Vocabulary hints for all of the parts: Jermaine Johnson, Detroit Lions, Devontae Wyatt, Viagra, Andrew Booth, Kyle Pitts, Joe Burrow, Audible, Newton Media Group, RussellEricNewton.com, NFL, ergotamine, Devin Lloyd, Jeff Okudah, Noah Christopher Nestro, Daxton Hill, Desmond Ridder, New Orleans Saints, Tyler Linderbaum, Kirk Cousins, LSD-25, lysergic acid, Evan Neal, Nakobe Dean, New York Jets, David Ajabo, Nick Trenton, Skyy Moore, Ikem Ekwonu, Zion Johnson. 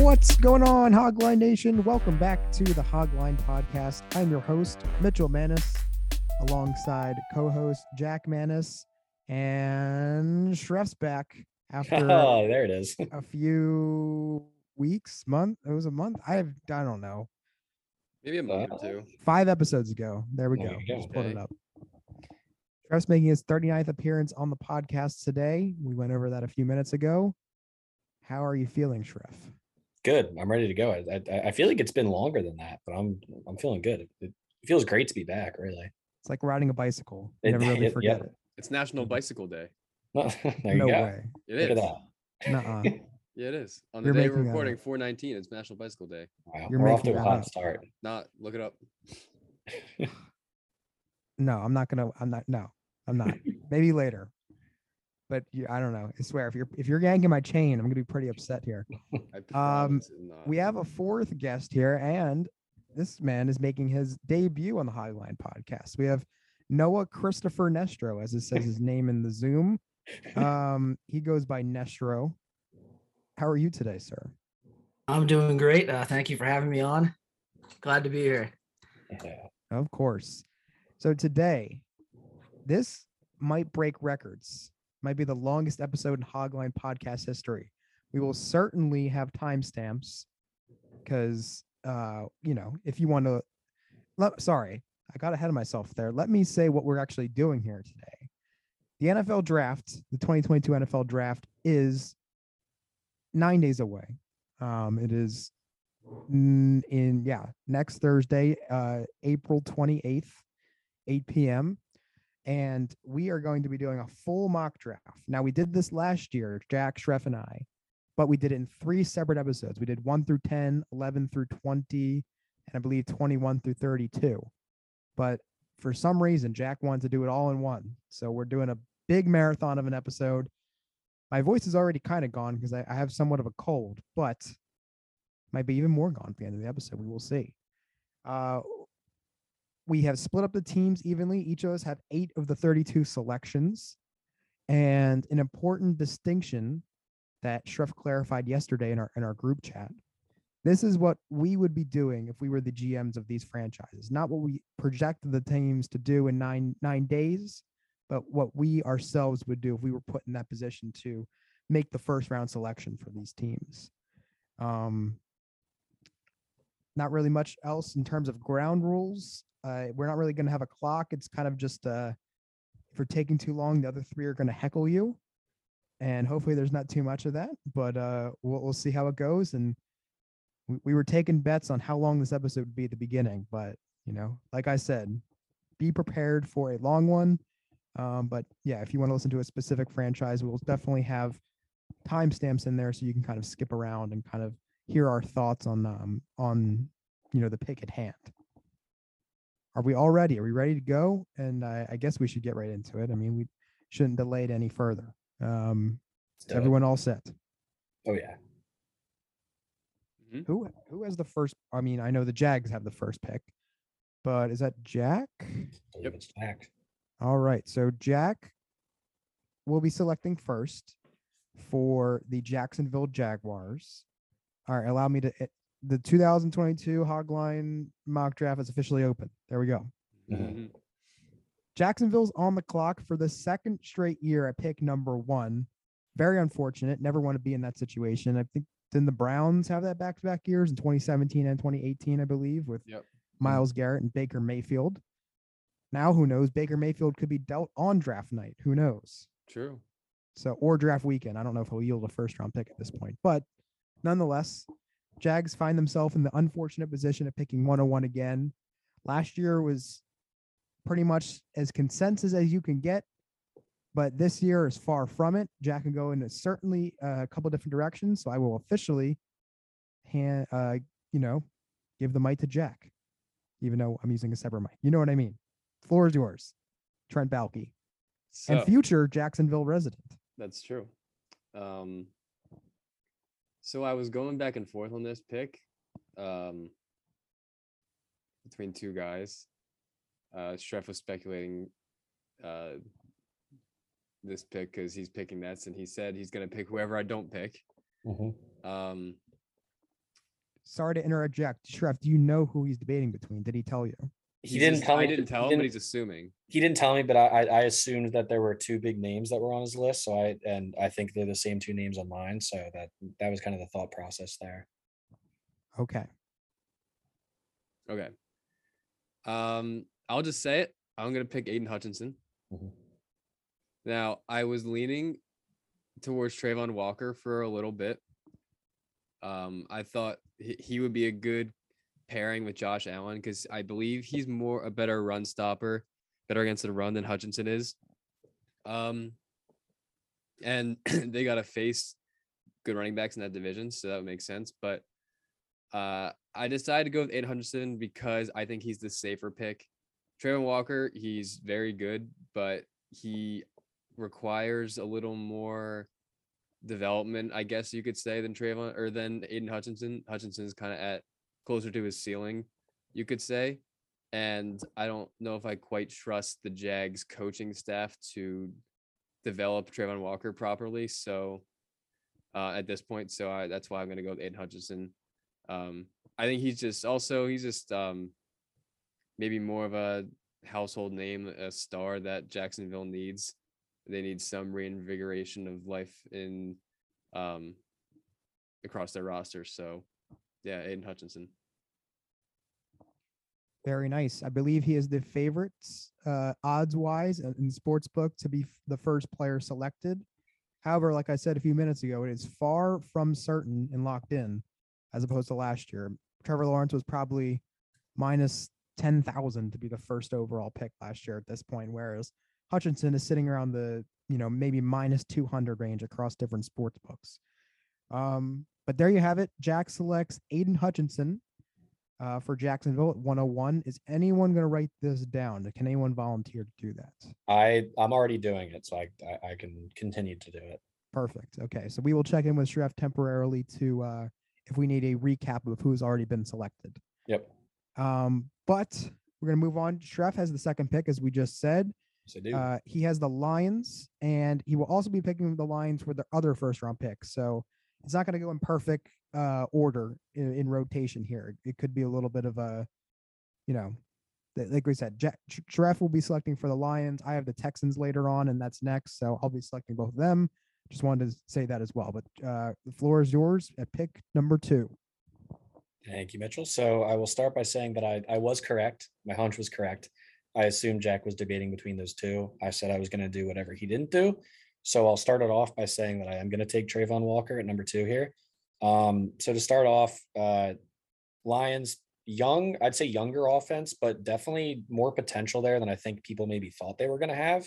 What's going on, Hogline Nation? Welcome back to the Hogline Podcast. I'm your host, Mitchell Mannas, alongside co-host Jack Mannas, and Shref's back after there it is. A few weeks, month. It was a month. I don't know. Maybe a month or two. 5 episodes ago. There we go. Just pulled it up. Shref's making his 39th appearance on the podcast today. We went over that a few minutes ago. How are you feeling, Shref? Good. I'm ready to go. I feel like it's been longer than that, but I'm feeling good. It feels great to be back, really. It's like riding a bicycle. You never really forget it. It's National Bicycle Day. No, there you go. It is. Nuh-uh. Yeah, it is. On the day we're recording, 4/19, it's National Bicycle Day. Wow. We're off to a hot start. Look it up. No, I'm not. Maybe later. But I don't know. I swear, if you're yanking my chain, I'm gonna be pretty upset here. We have a fourth guest here, and this man is making his debut on the Hogline Podcast. We have Noah Christopher Nestro, as it says his name in the Zoom. He goes by Nestro. How are you today, sir? I'm doing great. Thank you for having me on. Glad to be here. Of course. So today, this might break records. Might be the longest episode in Hogline Podcast history. We will certainly have timestamps because, if you want to, sorry, I got ahead of myself there. Let me say what we're actually doing here today. The NFL draft, the 2022 NFL draft is 9 days away. It is next Thursday, April 28th, 8 p.m. And we are going to be doing a full mock draft. Now, we did this last year, Jack, Shref, and I, but we did it in 3 separate episodes. We did 1 through 10, 11 through 20, and I believe 21 through 32. But for some reason, Jack wanted to do it all in one. So we're doing a big marathon of an episode. My voice is already kind of gone because I have somewhat of a cold, but might be even more gone at the end of the episode. We will see. We have split up the teams evenly. Each of us have 8 of the 32 selections. And an important distinction that Shref clarified yesterday in our group chat. This is what we would be doing if we were the GMs of these franchises. Not what we projected the teams to do in nine days, but what we ourselves would do if we were put in that position to make the first round selection for these teams. Not really much else in terms of ground rules. We're not really going to have a clock. It's kind of just if we're taking too long, the other 3 are going to heckle you. And hopefully there's not too much of that. But we'll see how it goes. And we were taking bets on how long this episode would be at the beginning. But, like I said, be prepared for a long one. But, yeah, if you want to listen to a specific franchise, we'll definitely have timestamps in there so you can kind of skip around and kind of hear our thoughts on the pick at hand. Are we all ready? Are we ready to go? And I guess we should get right into it. I mean, we shouldn't delay it any further. Is everyone all set? Oh, yeah. Mm-hmm. Who has the first? I mean, I know the Jags have the first pick, but is that Jack? Yep, it's Jack. All right. So Jack will be selecting first for the Jacksonville Jaguars. All right. Allow me to the 2022 Hogline mock draft is officially open. There we go. Mm-hmm. Jacksonville's on the clock for the second straight year at pick number 1. Very unfortunate. Never want to be in that situation. I think then the Browns have that back-to-back years in 2017 and 2018, I believe, with Myles Garrett and Baker Mayfield. Now, who knows? Baker Mayfield could be dealt on draft night. Who knows? True. So, or draft weekend. I don't know if he'll yield a first-round pick at this point. But nonetheless, Jags find themselves in the unfortunate position of picking 101 again. Last year was pretty much as consensus as you can get, but this year is far from it. Jack can go in certainly a couple different directions, so I will officially give the mic to Jack, even though I'm using a separate mic. You know what I mean? Floor is yours, Trent Baalke, so, and future Jacksonville resident. That's true. So I was going back and forth on this pick between two guys. Shref was speculating this pick because he's picking Nets, and he said he's going to pick whoever I don't pick. Mm-hmm. Sorry to interject, Shref. Do you know who he's debating between? Did he tell you? He didn't tell me, but he's assuming. He didn't tell me, but I assumed that there were two big names that were on his list. So I think they're the same two names on mine. So that was kind of the thought process there. Okay. I'll just say it. I'm going to pick Aidan Hutchinson. Mm-hmm. Now, I was leaning towards Travon Walker for a little bit. I thought he would be a good pairing with Josh Allen because I believe he's a better run stopper, better against the run than Hutchinson is. And they got to face good running backs in that division, so that would make sense. But I decided to go with Aidan Hutchinson because I think he's the safer pick. Travon Walker, he's very good, but he requires a little more development, I guess you could say, than Aidan Hutchinson. Hutchinson's kind of closer to his ceiling, you could say. And I don't know if I quite trust the Jags coaching staff to develop Travon Walker properly. So at this point, that's why I'm going to go with Aidan Hutchinson. I think he's just maybe more of a household name, a star that Jacksonville needs. They need some reinvigoration of life in across their roster. So, yeah, Aidan Hutchinson. Very nice. I believe he is the favorite odds-wise in sportsbook to be the first player selected. However, like I said a few minutes ago, it is far from certain and locked in as opposed to last year. Trevor Lawrence was probably minus 10,000 to be the first overall pick last year at this point, whereas Hutchinson is sitting around the, maybe minus 200 range across different sports books. But there you have it. Jack selects Aidan Hutchinson for Jacksonville at 101. Is anyone going to write this down? Can anyone volunteer to do that? I'm already doing it, so I can continue to do it. Perfect. Okay, so we will check in with Shref temporarily to if we need a recap of who's already been selected. Yep. But we're going to move on. Shref has the second pick, as we just said. Yes, I do. He has the Lions, and he will also be picking the Lions for their other first-round pick. So it's not going to go in perfect order in rotation here. It could be a little bit of a, like we said, Shref will be selecting for the Lions. I have the Texans later on, and that's next. So I'll be selecting both of them. Just wanted to say that as well. But the floor is yours at pick number 2. Thank you, Mitchell. So I will start by saying that I was correct. My hunch was correct. I assumed Jack was debating between those two. I said I was going to do whatever he didn't do. So I'll start it off by saying that I am going to take Travon Walker at number 2 here. So to start off, Lions, I'd say younger offense, but definitely more potential there than I think people maybe thought they were going to have.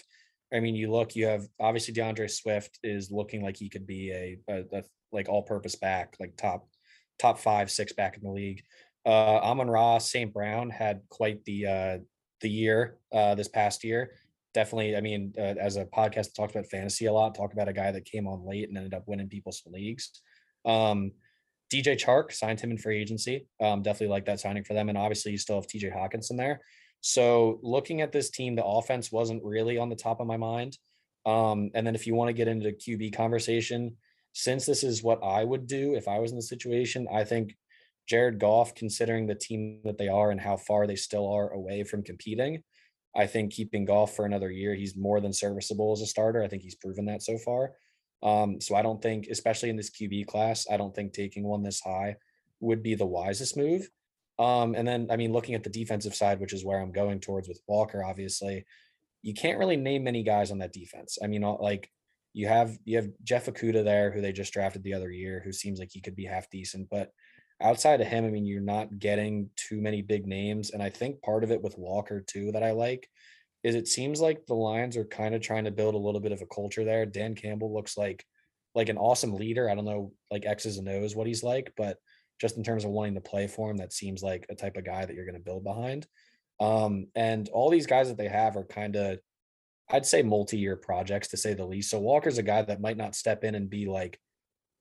I mean, you have obviously DeAndre Swift is looking like he could be a like all-purpose back, like top 5-6 back in the league. Amon-Ra St. Brown had quite the year this past year. Definitely, I mean, as a podcast, talked about fantasy a lot, talked about a guy that came on late and ended up winning people's leagues. DJ Chark, signed him in free agency. Definitely like that signing for them. And obviously you still have TJ Hawkinson there. So looking at this team, the offense wasn't really on the top of my mind. And then if you want to get into the QB conversation, since this is what I would do if I was in the situation, I think Jared Goff, considering the team that they are and how far they still are away from competing, I think keeping Goff for another year, he's more than serviceable as a starter. I think he's proven that so far. So I don't think, especially in this QB class, I don't think taking one this high would be the wisest move. And then, I mean, looking at the defensive side, which is where I'm going towards with Walker, obviously, you can't really name many guys on that defense. I mean, like you have Jeff Okudah there, who they just drafted the other year, who seems like he could be half decent, but outside of him, I mean, you're not getting too many big names. And I think part of it with Walker too, that I like, is it seems like the Lions are kind of trying to build a little bit of a culture there. Dan Campbell looks like an awesome leader. I don't know, like X's and O's, what he's like, but just in terms of wanting to play for him, that seems like a type of guy that you're going to build behind. And all these guys that they have are kind of, I'd say, multi-year projects, to say the least. So Walker's a guy that might not step in and be like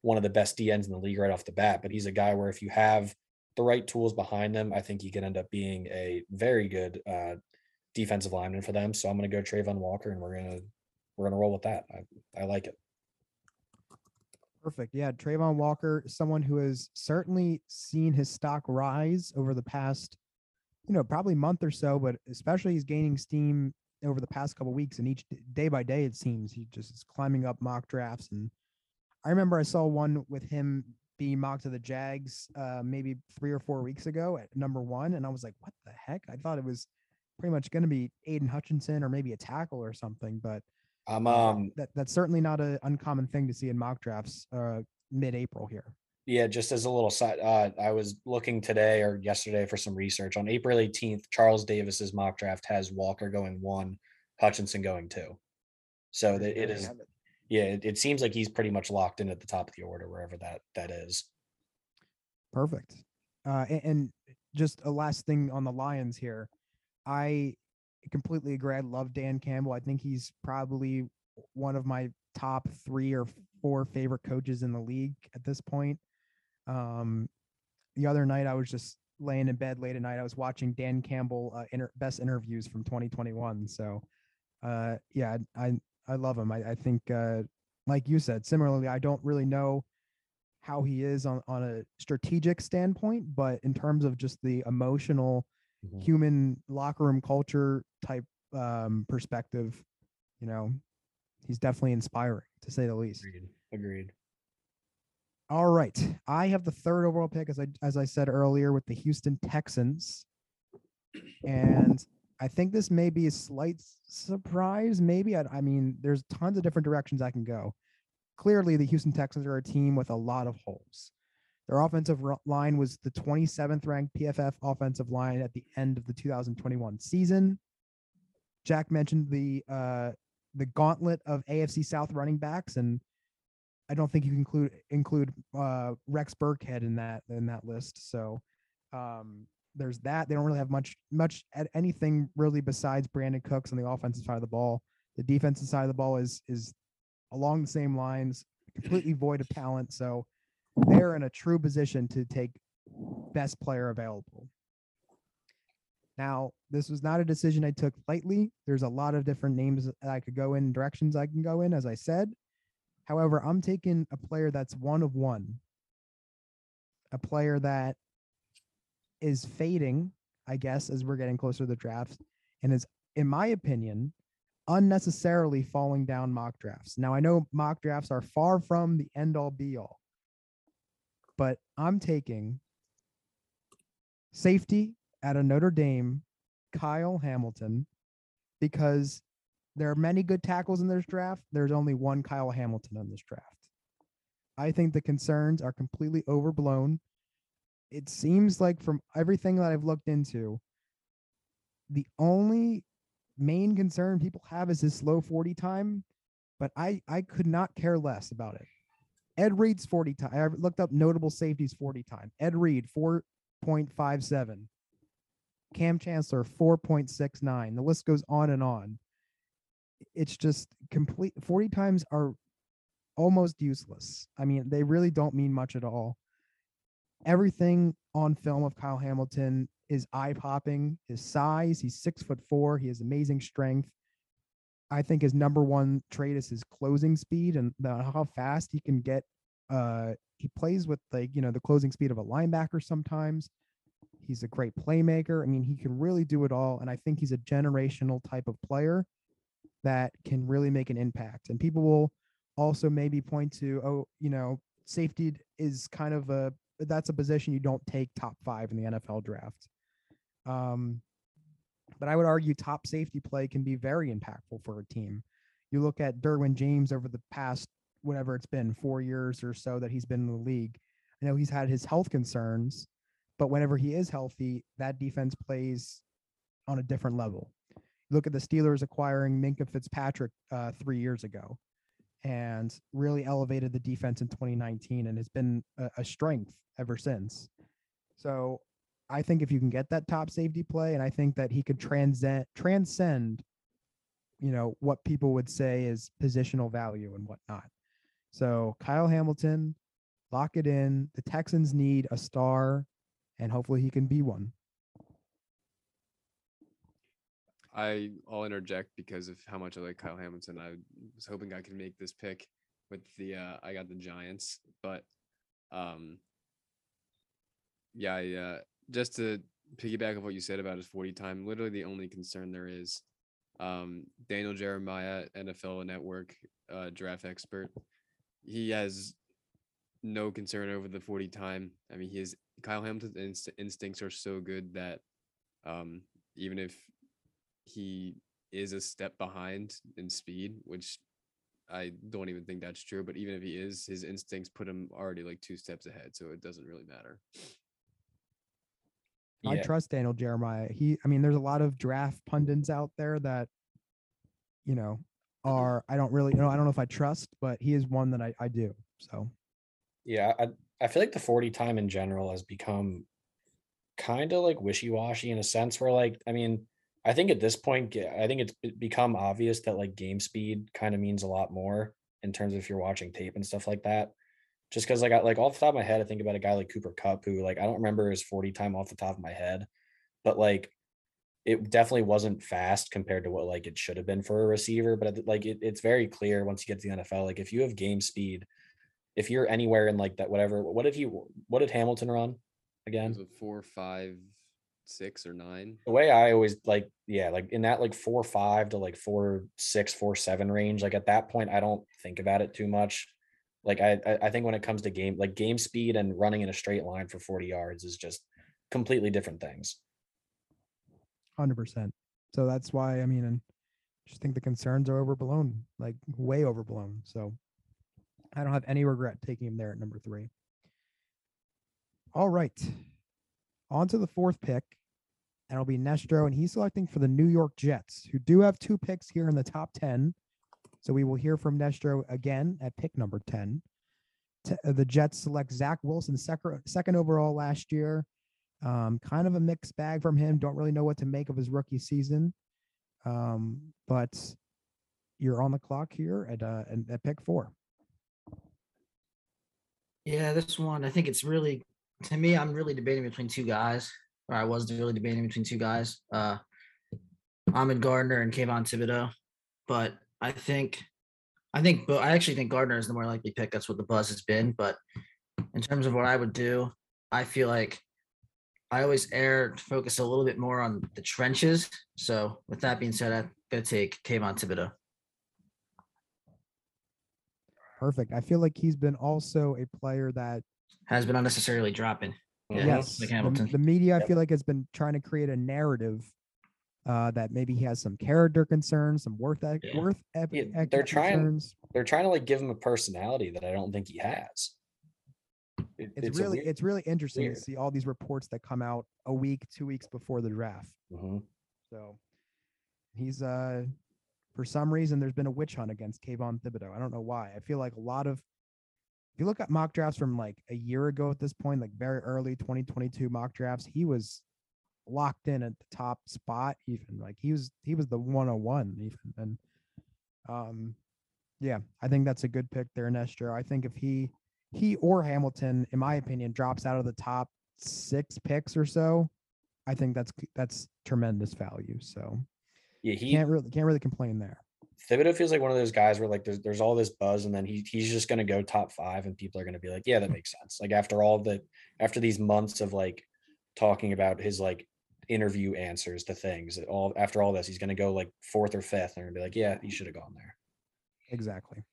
one of the best DNs in the league right off the bat, but he's a guy where if you have the right tools behind them, I think he can end up being a very good defensive lineman for them. So I'm going to go Travon Walker, and we're going to roll with that. I like it. Perfect. Yeah. Travon Walker, someone who has certainly seen his stock rise over the past, probably month or so, but especially he's gaining steam over the past couple of weeks, and each day by day, it seems he just is climbing up mock drafts. And I remember I saw one with him being mocked to the Jags maybe 3 or 4 weeks ago at number one. And I was like, what the heck? I thought it was pretty much going to be Aidan Hutchinson or maybe a tackle or something, but that's certainly not an uncommon thing to see in mock drafts mid-April here. Yeah, just as a little side, I was looking today or yesterday for some research. On April 18th, Charles Davis's mock draft has Walker going 1, Hutchinson going 2. So that it is, yeah, it seems like he's pretty much locked in at the top of the order, wherever that is. Perfect. And just a last thing on the Lions here. I completely agree. I love Dan Campbell. I think he's probably one of my top 3 or 4 favorite coaches in the league at this point. The other night I was just laying in bed late at night. I was watching Dan Campbell best interviews from 2021. So yeah, I love him. I think like you said, similarly, I don't really know how he is on a strategic standpoint, but in terms of just the emotional human locker room culture type perspective, he's definitely inspiring, to say the least. Agreed. All right, I have the third overall pick, as I said earlier, with the Houston Texans, and I think this may be a slight surprise. Maybe I mean, there's tons of different directions I can go. Clearly, the Houston Texans are a team with a lot of holes. Their offensive line was the 27th ranked PFF offensive line at the end of the 2021 season. Jack mentioned the gauntlet of AFC South running backs, and I don't think you can include Rex Burkhead in that list. So there's that. They don't really have much at anything really besides Brandon Cooks on the offensive side of the ball. The defensive side of the ball is along the same lines, completely void of talent. So they're in a true position to take best player available. Now, this was not a decision I took lightly. There's a lot of different names that I could go in, directions I can go in, as I said. However, I'm taking a player that's one of one, a player that is fading, I guess, as we're getting closer to the draft, and is, in my opinion, unnecessarily falling down mock drafts. Now, I know mock drafts are far from the end-all be-all, but I'm taking safety out of Notre Dame, Kyle Hamilton, because there are many good tackles in this draft. There's only one Kyle Hamilton in this draft. I think the concerns are completely overblown. It seems like from everything that I've looked into, the only main concern people have is his slow 40 time, but I could not care less about it. Ed Reed's 40 time. I looked up notable safeties 40 time. Ed Reed, 4.57. Cam Chancellor, 4.69. The list goes on and on. It's just complete 40 times are almost useless. I mean, they really don't mean much at all. Everything on film of Kyle Hamilton is eye-popping. His size, he's 6'4". He has amazing strength. I think his number one trait is his closing speed and how fast he can get He plays with, like, you know, the closing speed of a linebacker sometimes. He's a great playmaker. I mean, he can really do it all. And I think he's a generational type of player that can really make an impact. And people will also maybe point to, oh, you know, safety is kind of a, that's a position you don't take top five in the NFL draft. But I would argue top safety play can be very impactful for a team. You look at Derwin James over the past, whatever it's been, 4 years or so that he's been in the league. I know he's had his health concerns, but whenever he is healthy, that defense plays on a different level. Look at the Steelers acquiring Minkah Fitzpatrick 3 years ago and really elevated the defense in 2019 and has been a strength ever since. So I think if you can get that top safety play, and I think that he could transcend, you know, what people would say is positional value and whatnot. So Kyle Hamilton, lock it in. The Texans need a star, and hopefully he can be one. I'll interject because of how much I like Kyle Hamilton. I was hoping I could make this pick with the I got the Giants, but just to piggyback on what you said about his 40 time, literally the only concern there is, Daniel Jeremiah, NFL Network draft expert, he has no concern over the 40 time. I mean, Kyle Hamilton's instincts are so good that even if he is a step behind in speed, which I don't even think that's true, but even if he is, his instincts put him already like two steps ahead, so it doesn't really matter. Yeah. I trust Daniel Jeremiah. There's a lot of draft pundits out there that, you know, I don't know if I trust, but he is one that I do. So, yeah, I feel like the 40 time in general has become kind of like wishy-washy in a sense where, like, I mean, I think at this point, I think it's become obvious that, like, game speed kind of means a lot more in terms of if you're watching tape and stuff like that. Just because, like, I off the top of my head, I think about a guy like Cooper Kupp, who, like, I don't remember his 40 time off the top of my head, but, like, it definitely wasn't fast compared to what, like, it should have been for a receiver. But, like, it's very clear once you get to the NFL, like, if you have game speed, if you're anywhere in, like, that, whatever, what did Hamilton run again? It was a 4.56 or 4.9. The way I always, like, yeah, like in that, like, 4.5 to like 4.6, 4.7 range. Like, at that point, I don't think about it too much. Like, I think when it comes to game speed and running in a straight line for 40 yards is just completely different things. 100%. So that's why, I mean, and just think the concerns are overblown, like way overblown. So I don't have any regret taking him there at number 3. All right. On to the 4th pick, and it'll be Nestro, and he's selecting for the New York Jets, who do have 2 picks here in the top 10. So we will hear from Nestro again at pick number 10. The Jets select Zach Wilson, second overall last year. Kind of a mixed bag from him. Don't really know what to make of his rookie season. But you're on the clock here at pick 4. Yeah, this one, I think it's really, to me, I'm really debating between 2 guys, or I was really debating between 2 guys, Ahmad Gardner and Kayvon Thibodeau. But I actually think Gardner is the more likely pick. That's what the buzz has been. But in terms of what I would do, I feel like I always focus a little bit more on the trenches. So with that being said, I'm going to take Kayvon Thibodeau. Perfect. I feel like he's been also a player that has been unnecessarily dropping. Yeah, yes. Like Hamilton. The media, I feel like, has been trying to create a narrative that maybe he has some character concerns, some concerns. They're trying to, like, give him a personality that I don't think he has. It's really interesting to see all these reports that come out a week, 2 weeks before the draft. Mm-hmm. So he's for some reason there's been a witch hunt against Kayvon Thibodeau. I don't know why. I feel like if you look at mock drafts from like a year ago at this point, like very early 2022 mock drafts, he was locked in at the top spot, even like he was the 101 even. And yeah, I think that's a good pick there, Nestro. I think if he or Hamilton, in my opinion, drops out of the top 6 picks or so, I think that's tremendous value. So yeah, he can't really complain there. Thibodeau feels like one of those guys where like there's all this buzz, and then he's just going to go top five and people are going to be like, yeah, that makes sense. Like after these months of like talking about his like interview answers to things, after all this, he's going to go like fourth or fifth and be like, yeah, he should have gone there. Exactly.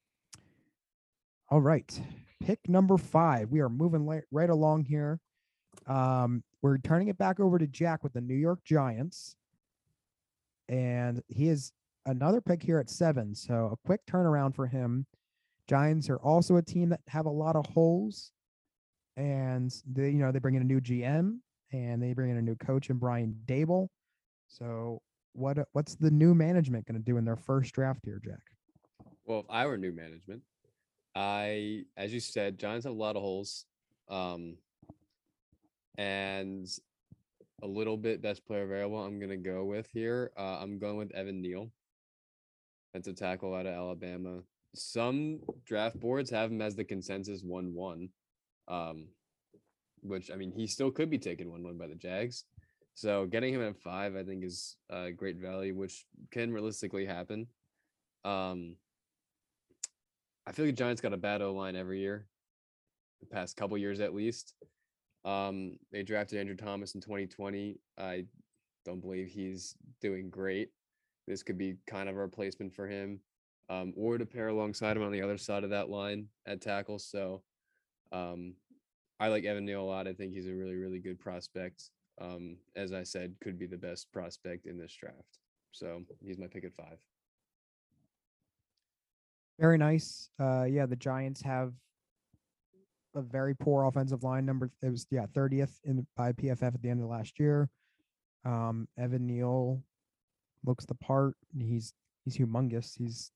All right. Pick number 5. We are moving right along here. We're turning it back over to Jack with the New York Giants. And he is another pick here at 7. So a quick turnaround for him. Giants are also a team that have a lot of holes. And they bring in a new GM and they bring in a new coach in Brian Dable. So what's the new management going to do in their first draft here, Jack? Well, if I were new management, as you said, Giants have a lot of holes. And a little bit best player available I'm going to go with here. I'm going with Evan Neal. That's a tackle out of Alabama. Some draft boards have him as the consensus 1-1, which, I mean, he still could be taken 1-1 by the Jags. So getting him at 5, I think, is great value, which can realistically happen. I feel like the Giants got a bad O-line every year, the past couple years at least. They drafted Andrew Thomas in 2020. I don't believe he's doing great. This could be kind of a replacement for him, or to pair alongside him on the other side of that line at tackle. So I like Evan Neal a lot. I think he's a really, really good prospect. As I said, could be the best prospect in this draft. So he's my pick at 5. Very nice. Yeah, the Giants have a very poor offensive line. It was 30th by PFF at the end of last year. Evan Neal looks the part. He's humongous. He's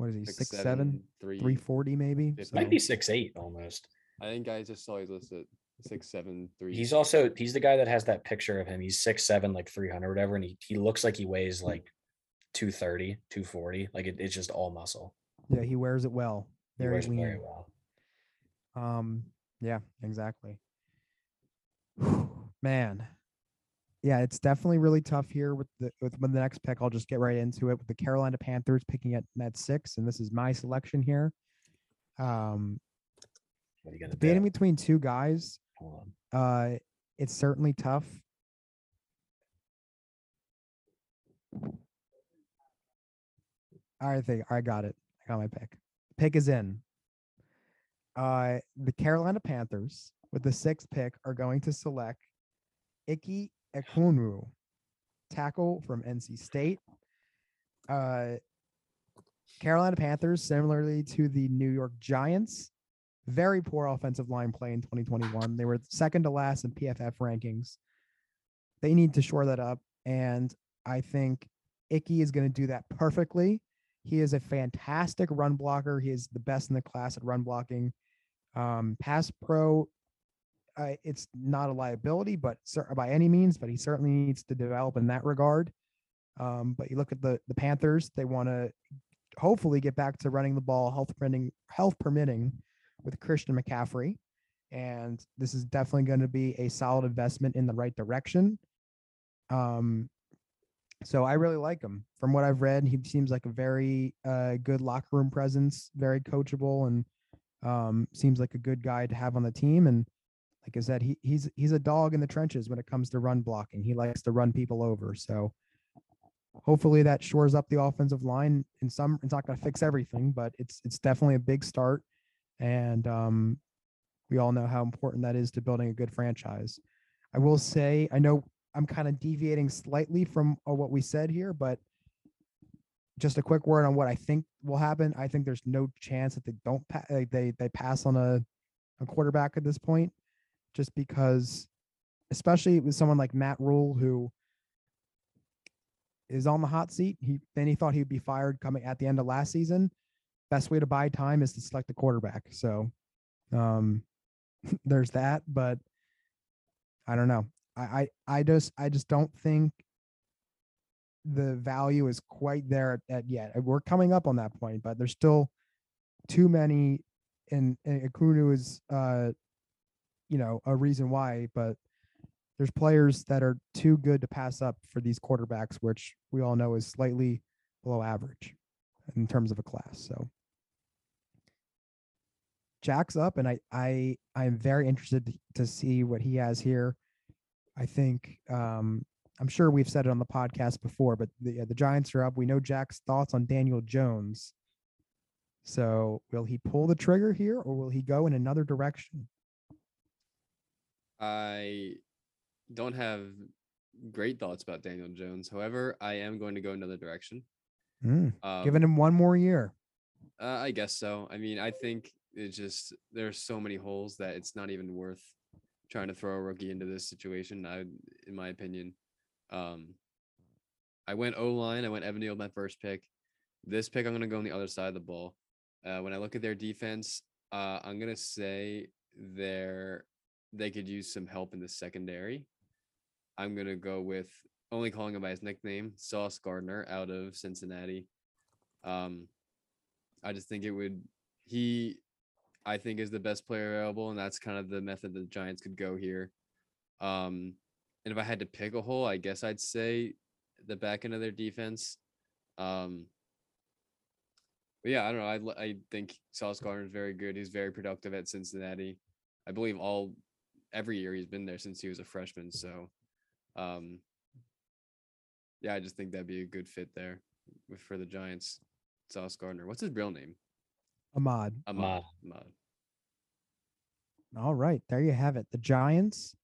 6'7", 340 maybe. It might be 6'8" almost. I think I just saw he's listed 6'7", 3. He's the guy that has that picture of him. He's 6'7", like 300 whatever, and he looks like he weighs like 230, 240. Like it's just all muscle. Yeah, he wears it well. Very well. Yeah, exactly. Man. Yeah, it's definitely really tough here with the next pick. I'll just get right into it with the Carolina Panthers picking at 6, and this is my selection here. What are you gonna debating do? Between two guys. Hold on. It's certainly tough. I think I got it. I got my pick. Pick is in. The Carolina Panthers with the 6th pick are going to select Ike Ekwonu, tackle from NC State. Carolina Panthers, similarly to the New York Giants, very poor offensive line play in 2021. They were 2nd to last in PFF rankings. They need to shore that up, and I think Ike is going to do that perfectly. He is a fantastic run blocker. He is the best in the class at run blocking. Pass pro, it's not a liability, but by any means, but he certainly needs to develop in that regard. But you look at the Panthers, they want to hopefully get back to running the ball, health permitting with Christian McCaffrey. And this is definitely going to be a solid investment in the right direction. So I really like him. From what I've read, he seems like a very good locker room presence, very coachable, and seems like a good guy to have on the team. And like I said, he's a dog in the trenches when it comes to run blocking. He likes to run people over. So hopefully that shores up the offensive line. It's not going to fix everything, but it's definitely a big start. And we all know how important that is to building a good franchise. I will say, I know I'm kind of deviating slightly from what we said here, but just a quick word on what I think will happen. I think there's no chance that they don't they pass on a quarterback at this point, just because, especially with someone like Matt Rule, who is on the hot seat. He thought he'd be fired coming at the end of last season. Best way to buy time is to select a quarterback. So there's that, but I don't know. I just don't think the value is quite there at yet. We're coming up on that point, but there's still too many, and Ekwonu is a reason why, but there's players that are too good to pass up for these quarterbacks, which we all know is slightly below average. in terms of a class. So Jack's up, and I'm very interested to see what he has here. I think I'm sure we've said it on the podcast before, but the Giants are up. We know Jack's thoughts on Daniel Jones. So will he pull the trigger here, or will he go in another direction? I don't have great thoughts about Daniel Jones. However, I am going to go another direction. Giving him one more year. I guess so. I mean, I think it's just there's so many holes that it's not even worth trying to throw a rookie into this situation. In my opinion, I went O-line. I went Evan Neal with my first pick. This pick, I'm going to go on the other side of the ball. When I look at their defense, I'm going to say they could use some help in the secondary. I'm going to go with only calling him by his nickname, Sauce Gardner out of Cincinnati. I just think I think is the best player available, and that's kind of the method the Giants could go here. And if I had to pick a hole, I guess I'd say the back end of their defense. But yeah, I don't know. I think Sauce Gardner is very good. He's very productive at Cincinnati. I believe every year he's been there since he was a freshman. So, yeah, I just think that'd be a good fit there for the Giants. Sauce Gardner. What's his real name? Ahmad. All right, there you have it. The Giants,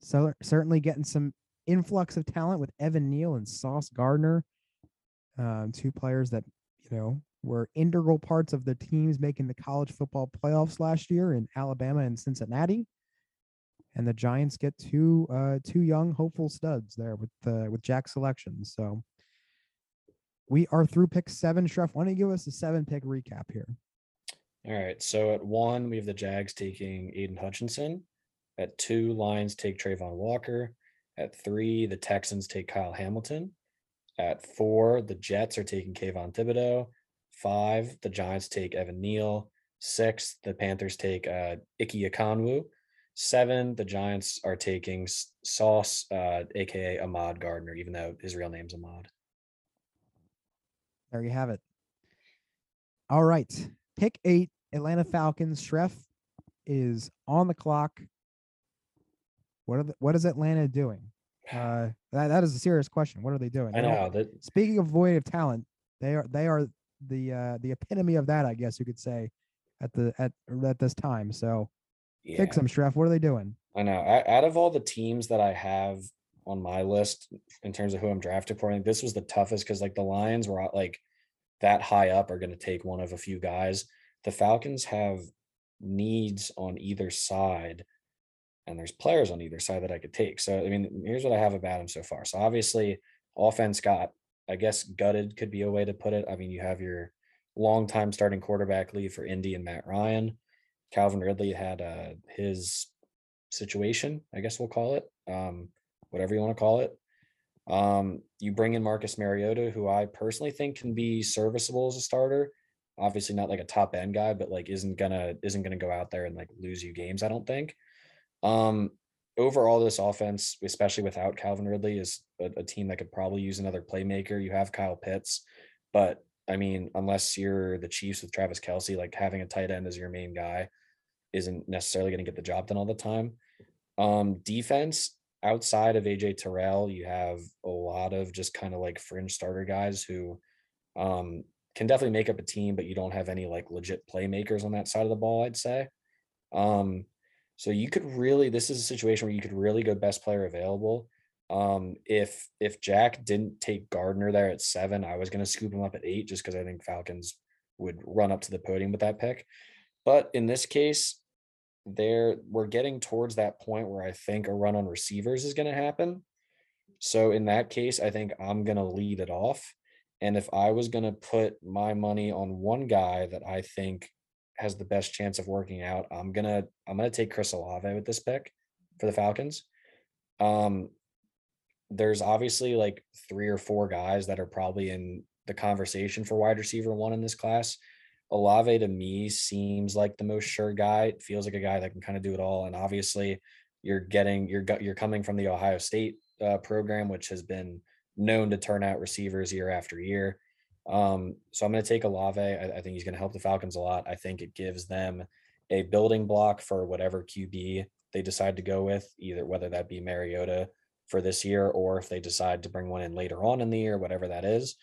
so certainly getting some influx of talent with Evan Neal and Sauce Gardner, two players that were integral parts of the teams making the college football playoffs last year in Alabama and Cincinnati. And the Giants get two young hopeful studs there with Jack's selection. So we are through pick 7. Shref, why don't you give us a 7 pick recap here? All right. So at 1, we have the Jags taking Aidan Hutchinson. At 2, Lions take Travon Walker. At 3, the Texans take Kyle Hamilton. At 4, the Jets are taking Kayvon Thibodeau. 5, the Giants take Evan Neal. 6, the Panthers take Ike Ikonwu. 7, the Giants are taking Sauce, aka Ahmad Gardner, even though his real name's Ahmad. There you have it. All right, pick 8, Atlanta Falcons. Shref is on the clock. What is Atlanta doing? That is a serious question. What are they doing? I know that. Speaking of void of talent, they are the epitome of that, I guess you could say, at this time. So. Yeah. Pick some, Shref. What are they doing? I know. Out of all the teams that I have on my list in terms of who I'm drafted for, I think this was the toughest because, the Lions were like that high up are going to take one of a few guys. The Falcons have needs on either side, and there's players on either side that I could take. So, I mean, here's what I have about them so far. So, obviously, offense got, I guess, gutted could be a way to put it. I mean, you have your longtime starting quarterback leave for Indy and Matt Ryan. Calvin Ridley had his situation, I guess we'll call it, whatever you want to call it. You bring in Marcus Mariota, who I personally think can be serviceable as a starter. Obviously not like a top end guy, but like isn't gonna go out there and like lose you games, I don't think. Overall, this offense, especially without Calvin Ridley, is a team that could probably use another playmaker. You have Kyle Pitts, but I mean, unless you're the Chiefs with Travis Kelce, like having a tight end as your main guy isn't necessarily going to get the job done all the time. Defense, outside of AJ Terrell, you have a lot of just kind of like fringe starter guys who can definitely make up a team, but you don't have any like legit playmakers on that side of the ball, I'd say. So you could really, this is a situation where you could really go best player available. If Jack didn't take Gardner there at 7, I was going to scoop him up at 8, just because I think Falcons would run up to the podium with that pick. But in this case, we're getting towards that point where I think a run on receivers is going to happen. So in that case, I think I'm going to lead it off. And if I was going to put my money on one guy that I think has the best chance of working out, I'm going to take Chris Olave with this pick for the Falcons. There's obviously like 3 or 4 guys that are probably in the conversation for wide receiver 1 in this class. Olave to me seems like the most sure guy. It feels like a guy that can kind of do it all. And obviously you're coming from the Ohio State program, which has been known to turn out receivers year after year. So I'm going to take Olave. I think he's going to help the Falcons a lot. I think it gives them a building block for whatever QB they decide to go with, either whether that be Mariota for this year or if they decide to bring one in later on in the year, whatever that is.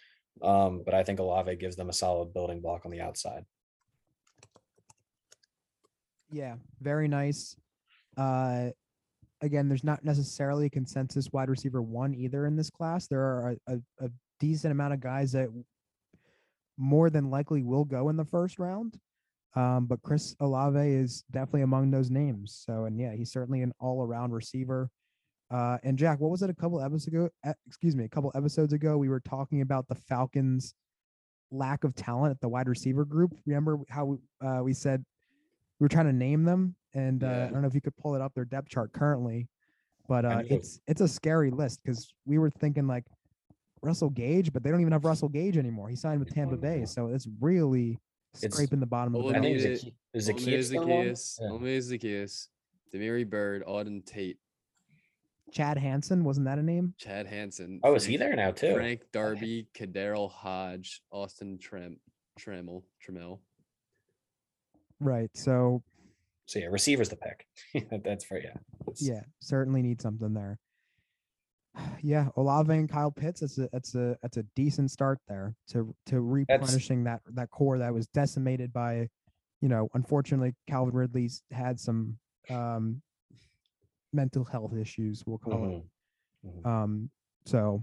But I think Olave gives them a solid building block on the outside. Yeah, very nice. Again, there's not necessarily a consensus wide receiver one either in this class. There are a decent amount of guys that more than likely will go in the first round. But Chris Olave is definitely among those names. So, and yeah, he's certainly an all-around receiver. And Jack, what was it a couple episodes ago, we were talking about the Falcons' lack of talent at the wide receiver group. Remember how we said we were trying to name them? And I don't know if you could pull it up, their depth chart currently, but it's a scary list because we were thinking like Russell Gage, but they don't even have Russell Gage anymore. He signed with Tampa Bay, so it's really scraping the bottom of the bag. Zacchaeus, Demiri Bird, Auden Tate. Chad Hansen, wasn't that a name? Chad Hansen. Oh, is he there now too? Frank Darby, Kadarrell Hodge, Austin Trammell. Right. So yeah, receiver's the pick. That's for yeah. Yeah, certainly need something there. Yeah, Olave and Kyle Pitts. That's a decent start there to replenishing that core that was decimated by, unfortunately Calvin Ridley's had some mental health issues, we'll call it. Mm-hmm.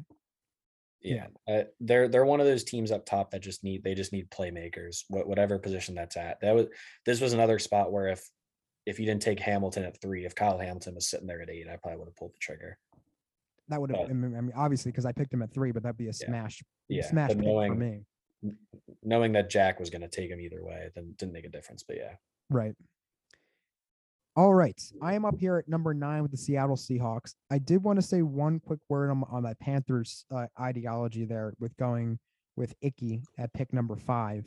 They're one of those teams up top that just need playmakers, whatever position that's at. This was another spot where if you didn't take Hamilton at 3, if Kyle Hamilton was sitting there at 8, I probably would have pulled the trigger. That would have, obviously, because I picked him at 3, but that'd be a smash pick for me. Knowing that Jack was going to take him either way, then didn't make a difference. But yeah, right. All right, I am up here at number 9 with the Seattle Seahawks. I did want to say one quick word on my Panthers ideology there with going with Icky at pick number 5.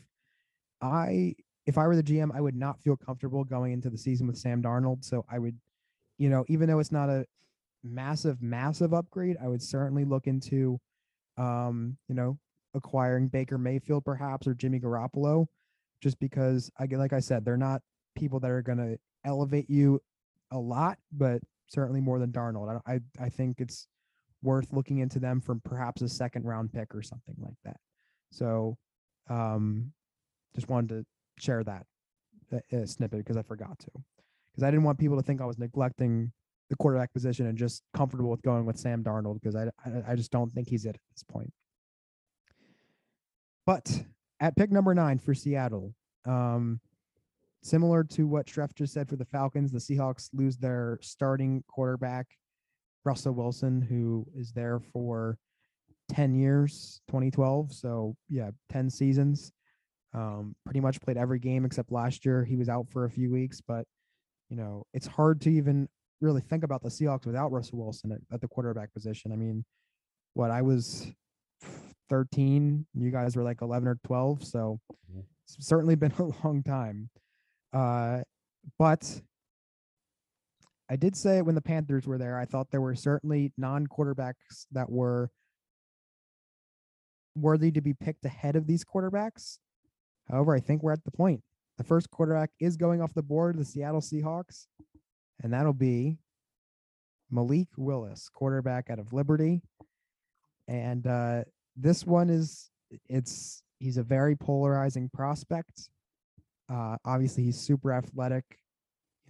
If I were the GM, I would not feel comfortable going into the season with Sam Darnold. So I would, even though it's not a massive upgrade, I would certainly look into, acquiring Baker Mayfield perhaps or Jimmy Garoppolo, just because like I said, they're not people that are going to elevate you a lot, but certainly more than Darnold. I think it's worth looking into them from perhaps a second round pick or something like that. So just wanted to share that snippet because I forgot to, because I didn't want people to think I was neglecting the quarterback position and just comfortable with going with Sam Darnold, because I just don't think he's it at this point. But at pick number 9 for Seattle, similar to what Shref just said for the Falcons, the Seahawks lose their starting quarterback, Russell Wilson, who is there for 10 years, 2012. So, 10 seasons. Pretty much played every game except last year. He was out for a few weeks, but, it's hard to even really think about the Seahawks without Russell Wilson at the quarterback position. I mean, I was 13, you guys were like 11 or 12. So it's certainly been a long time. But I did say when the Panthers were there, I thought there were certainly non-quarterbacks that were worthy to be picked ahead of these quarterbacks. However, I think we're at the point. The first quarterback is going off the board, the Seattle Seahawks, and that'll be Malik Willis, quarterback out of Liberty. And this one he's a very polarizing prospect. Obviously, he's super athletic.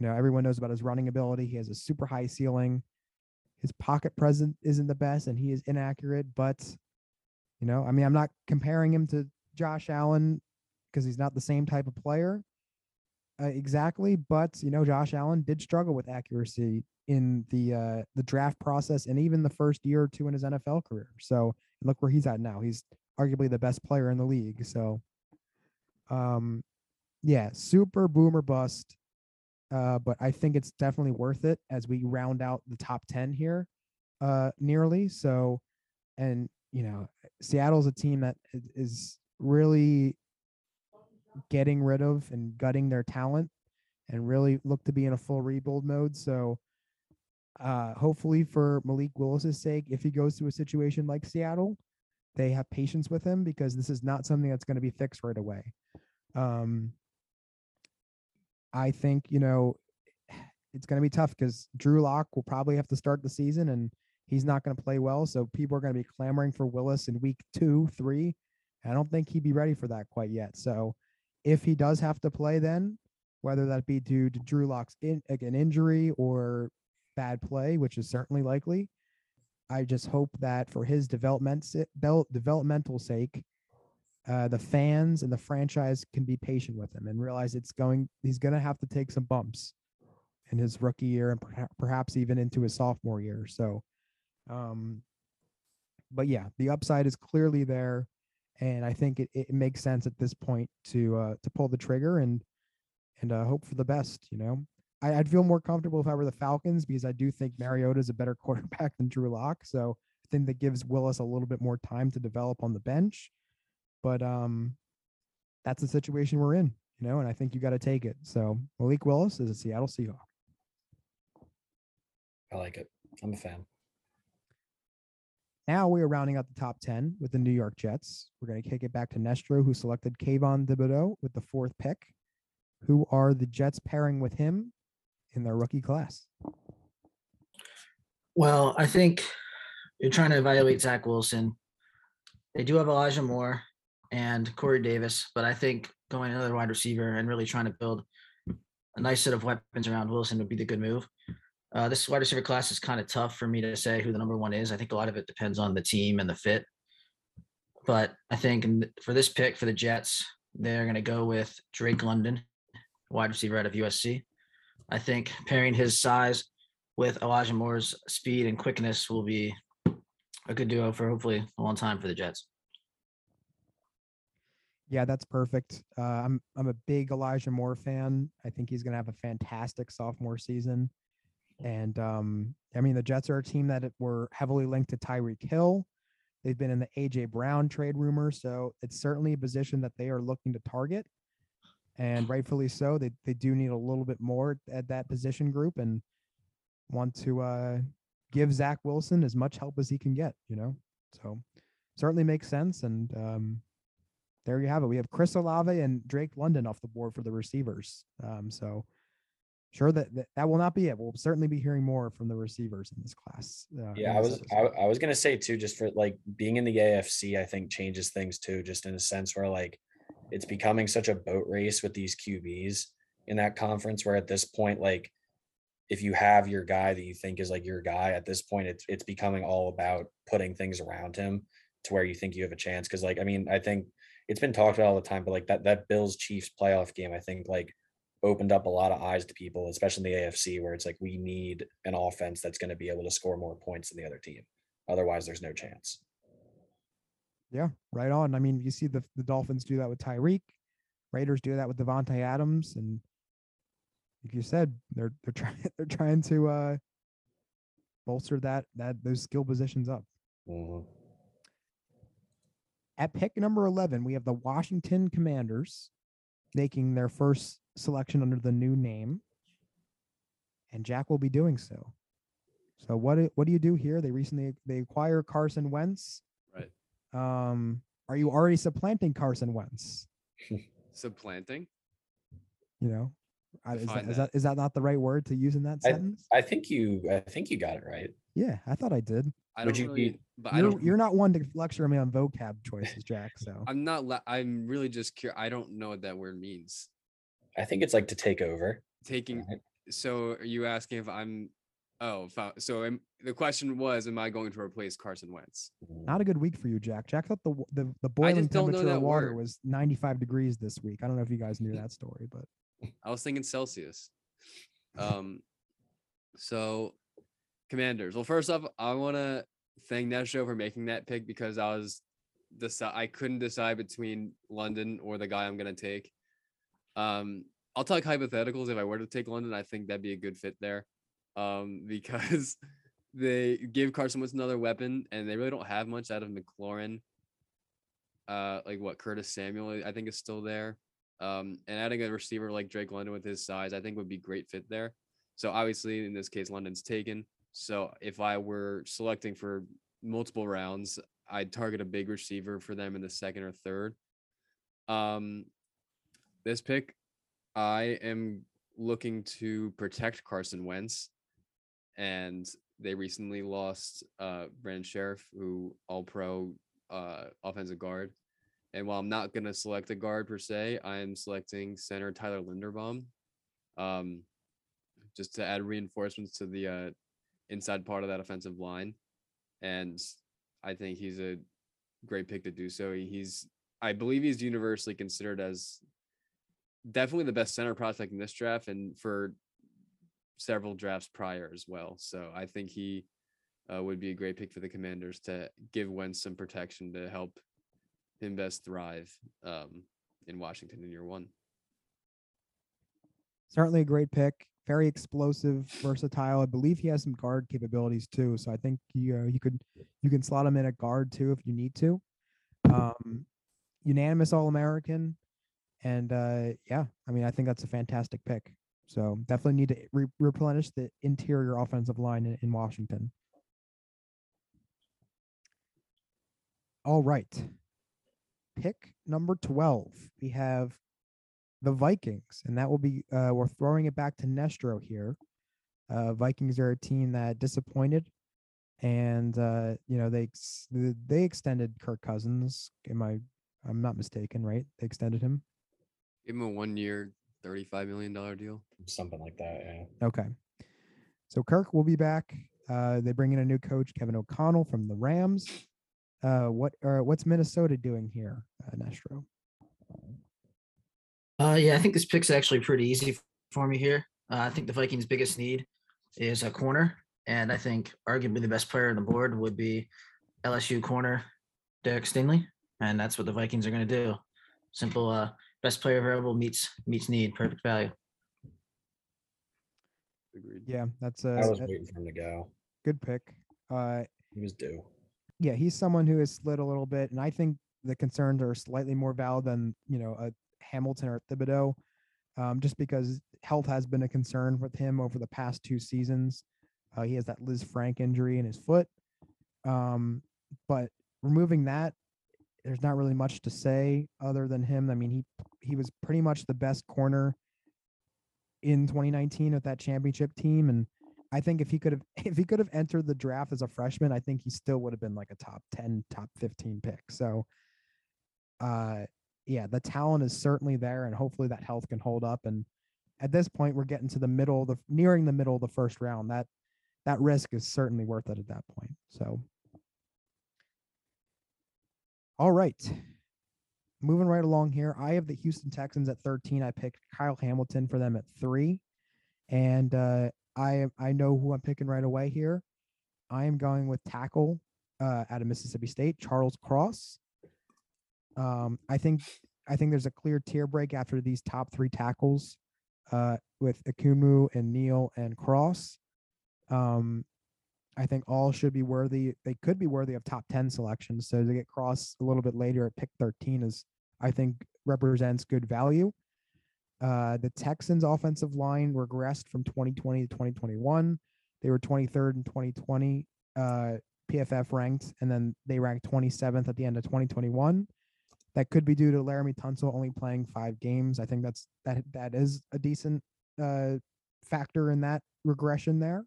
Everyone knows about his running ability. He has a super high ceiling. His pocket presence isn't the best, and he is inaccurate. But, I'm not comparing him to Josh Allen because he's not the same type of player exactly. But, Josh Allen did struggle with accuracy in the draft process and even the first year or two in his NFL career. So look where he's at now. He's arguably the best player in the league. So, super boom or bust, but I think it's definitely worth it as we round out the top 10 here, nearly. So, and Seattle's a team that is really getting rid of and gutting their talent, and really look to be in a full rebuild mode. So, hopefully for Malik Willis's sake, if he goes to a situation like Seattle, they have patience with him, because this is not something that's going to be fixed right away. I think, you know, it's going to be tough because Drew Lock will probably have to start the season and he's not going to play well. So people are going to be clamoring for Willis in week 2, 3. I don't think he'd be ready for that quite yet. So if he does have to play then, whether that be due to Drew Lock's an injury or bad play, which is certainly likely, I just hope that for his developmental sake, the fans and the franchise can be patient with him and realize he's going to have to take some bumps in his rookie year and perhaps even into his sophomore year. So, but yeah, the upside is clearly there. And I think it makes sense at this point to pull the trigger and hope for the best. You know, I'd feel more comfortable if I were the Falcons, because I do think Mariota is a better quarterback than Drew Lock. So I think that gives Willis a little bit more time to develop on the bench. But that's the situation we're in, you know, and I think you got to take it. So Malik Willis is a Seattle Seahawk. I like it. I'm a fan. Now we are rounding out the top 10 with the New York Jets. We're going to kick it back to Nestro, who selected Kayvon Thibodeau with the 4th pick. Who are the Jets pairing with him in their rookie class? Well, I think you're trying to evaluate Zach Wilson. They do have Elijah Moore and Corey Davis, but I think going another wide receiver and really trying to build a nice set of weapons around Wilson would be the good move. This wide receiver class is kind of tough for me to say who the number one is. I think a lot of it depends on the team and the fit. But I think for this pick for the Jets, they're going to go with Drake London, wide receiver out of USC. I think pairing his size with Elijah Moore's speed and quickness will be a good duo for hopefully a long time for the Jets. Yeah, that's perfect. I'm a big Elijah Moore fan. I think he's going to have a fantastic sophomore season. And I mean, the Jets are a team that were heavily linked to Tyreek Hill. They've been in the A.J. Brown trade rumor, so it's certainly a position that they are looking to target, and rightfully so. They do need a little bit more at that position group and want to give Zach Wilson as much help as he can get, you know. So certainly makes sense, and there you have it. We have Chris Olave and Drake London off the board for the receivers, so sure that will not be it. We'll certainly be hearing more from the receivers in this class. I was gonna say too, just for like being in the AFC, I think changes things too, just in a sense where like it's becoming such a boat race with these QBs in that conference, where at this point, like if you have your guy that you think is like your guy at this point, it's becoming all about putting things around him to where you think you have a chance. Cause like, I mean, I think it's been talked about all the time, but like that Bills Chiefs playoff game, I think like opened up a lot of eyes to people, especially in the AFC, where it's like, we need an offense that's going to be able to score more points than the other team. Otherwise there's no chance. Yeah. Right on. I mean, you see the Dolphins do that with Tyreek, Raiders do that with Devontae Adams. And like you said, they're trying to bolster those skill positions up. Mm-hmm. At pick number 11, we have the Washington Commanders making their first selection under the new name, and Jack will be doing so. So what do you do here? They acquire Carson Wentz, right? Are you already supplanting Carson Wentz? Supplanting? You know, is that not the right word to use in that sentence? I think you got it right. Yeah, I thought I did. You're not one to lecture me on vocab choices, Jack. So I'm really just curious. I don't know what that word means. I think it's like to take over. Taking. Right. So are you asking if I'm? Oh, so the question was, am I going to replace Carson Wentz? Not a good week for you, Jack. Jack thought the boiling temperature of water was 95 degrees this week. I don't know if you guys knew that story, but I was thinking Celsius. So Commanders. Well, first off, I want to thank Nestro for making that pick, because I couldn't decide between London or the guy I'm going to take. I'll talk hypotheticals. If I were to take London, I think that'd be a good fit there, because they give Carson Wentz another weapon, and they really don't have much out of McLaurin. Curtis Samuel, I think, is still there. And adding a receiver like Drake London with his size, I think would be a great fit there. So obviously, in this case, London's taken. So if I were selecting for multiple rounds, I'd target a big receiver for them in the second or third. This pick, I am looking to protect Carson Wentz, and they recently lost Brandon Scherff, who all-pro offensive guard. And while I'm not going to select a guard per se, I'm selecting center Tyler Linderbaum, just to add reinforcements to the inside part of that offensive line. And I think he's a great pick to do so. I believe he's universally considered as definitely the best center prospect in this draft and for several drafts prior as well. So I think he would be a great pick for the Commanders to give Wentz some protection to help him best thrive in Washington in year one. Certainly a great pick. Very explosive, versatile. I believe he has some guard capabilities too. So I think you can slot him in at guard too if you need to. Unanimous All-American. And I think that's a fantastic pick. So definitely need to replenish the interior offensive line in Washington. All right. Pick number 12. We have the Vikings, and that will be we're throwing it back to Nestro here. Vikings are a team that disappointed, and they extended Kirk Cousins. I'm not mistaken, right? They extended him. Give him a 1-year, $35 million deal, something like that. Yeah. Okay. So Kirk will be back. They bring in a new coach, Kevin O'Connell from the Rams. What's Minnesota doing here, Nestro? I think this pick's actually pretty easy for me here. I think the Vikings' biggest need is a corner, and I think arguably the best player on the board would be LSU corner Derek Stingley, and that's what the Vikings are going to do. Simple, best player available meets need, perfect value. Agreed. Yeah, I was waiting for him to go. Good pick. He was due. Yeah, he's someone who has slid a little bit, and I think the concerns are slightly more valid than a Hamilton or Thibodeau, just because health has been a concern with him over the past two seasons. He has that Liz Frank injury in his foot, but removing that, there's not really much to say other than him. I mean, he was pretty much the best corner in 2019 with that championship team, and I think if he could have entered the draft as a freshman, I think he still would have been like a top 10, top 15 pick. So, the talent is certainly there, and hopefully that health can hold up. And at this point, we're getting to nearing the middle of the first round. That risk is certainly worth it at that point. So, all right, moving right along here. I have the Houston Texans at 13. I picked Kyle Hamilton for them at 3, and I know who I'm picking right away here. I am going with tackle out of Mississippi State, Charles Cross. I think there's a clear tier break after these top three tackles with Akumu and Neal and Cross. I think all should be worthy. They could be worthy of top 10 selections. So to get Cross a little bit later at pick 13 is, I think, represents good value. The Texans offensive line regressed from 2020 to 2021. They were 23rd in 2020 PFF ranked, and then they ranked 27th at the end of 2021. That could be due to Laramie Tunsil only playing 5 games. I think that is a decent factor in that regression there.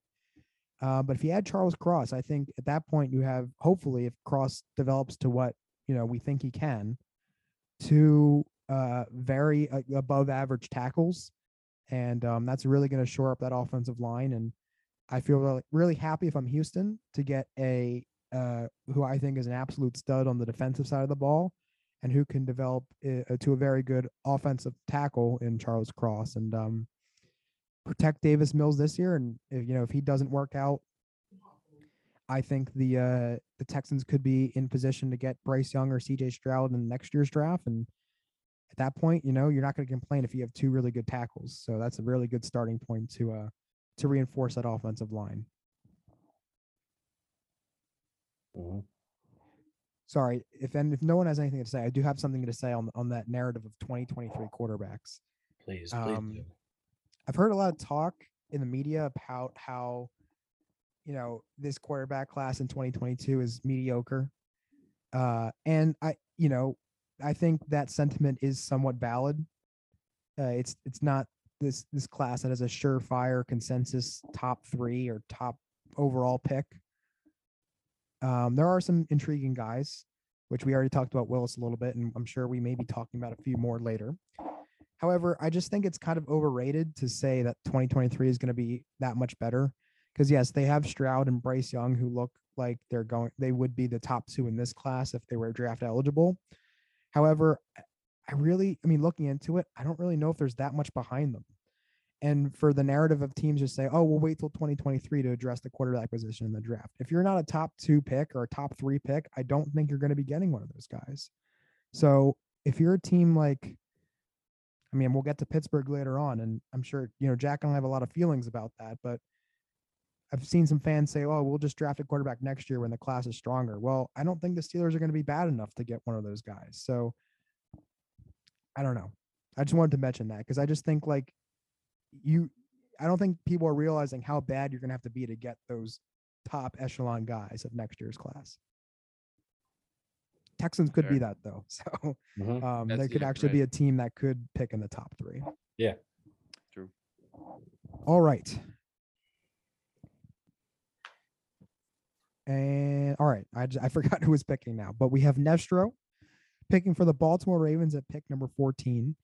But if you add Charles Cross, I think at that point you have, hopefully, if Cross develops to what we think he can, to very above average tackles, and that's really going to shore up that offensive line. And I feel really happy if I'm Houston to get a who I think is an absolute stud on the defensive side of the ball, and who can develop to a very good offensive tackle in Charles Cross, and protect Davis Mills this year. And if he doesn't work out, I think the Texans could be in position to get Bryce Young or CJ Stroud in next year's draft. And at that point, you're not going to complain if you have 2 really good tackles. So that's a really good starting point to reinforce that offensive line. Mm-hmm. Sorry, if no one has anything to say, I do have something to say on that narrative of 2023 quarterbacks. Please do. I've heard a lot of talk in the media about how this quarterback class in 2022 is mediocre. And I think that sentiment is somewhat valid. It's not this class that has a surefire consensus top three or top overall pick. There are some intriguing guys, which we already talked about Willis a little bit, and I'm sure we may be talking about a few more later. However, I just think it's kind of overrated to say that 2023 is going to be that much better, because yes, they have Stroud and Bryce Young, who look like they would be the top two in this class if they were draft eligible. However, looking into it, I don't really know if there's that much behind them. And for the narrative of teams just say, oh, we'll wait till 2023 to address the quarterback position in the draft. If you're not a top two pick or a top three pick, I don't think you're going to be getting one of those guys. So if you're a team like, we'll get to Pittsburgh later on, and I'm sure, Jack and I have a lot of feelings about that, but I've seen some fans say, oh, we'll just draft a quarterback next year when the class is stronger. Well, I don't think the Steelers are going to be bad enough to get one of those guys. So I don't know. I just wanted to mention that, because I just think I don't think people are realizing how bad you're going to have to be to get those top echelon guys of next year's class. Texans could be that, though. So there could actually be a team that could pick in the top three. Yeah. True. All right. And all right. I forgot who was picking now, but we have Nestro picking for the Baltimore Ravens at pick number 14.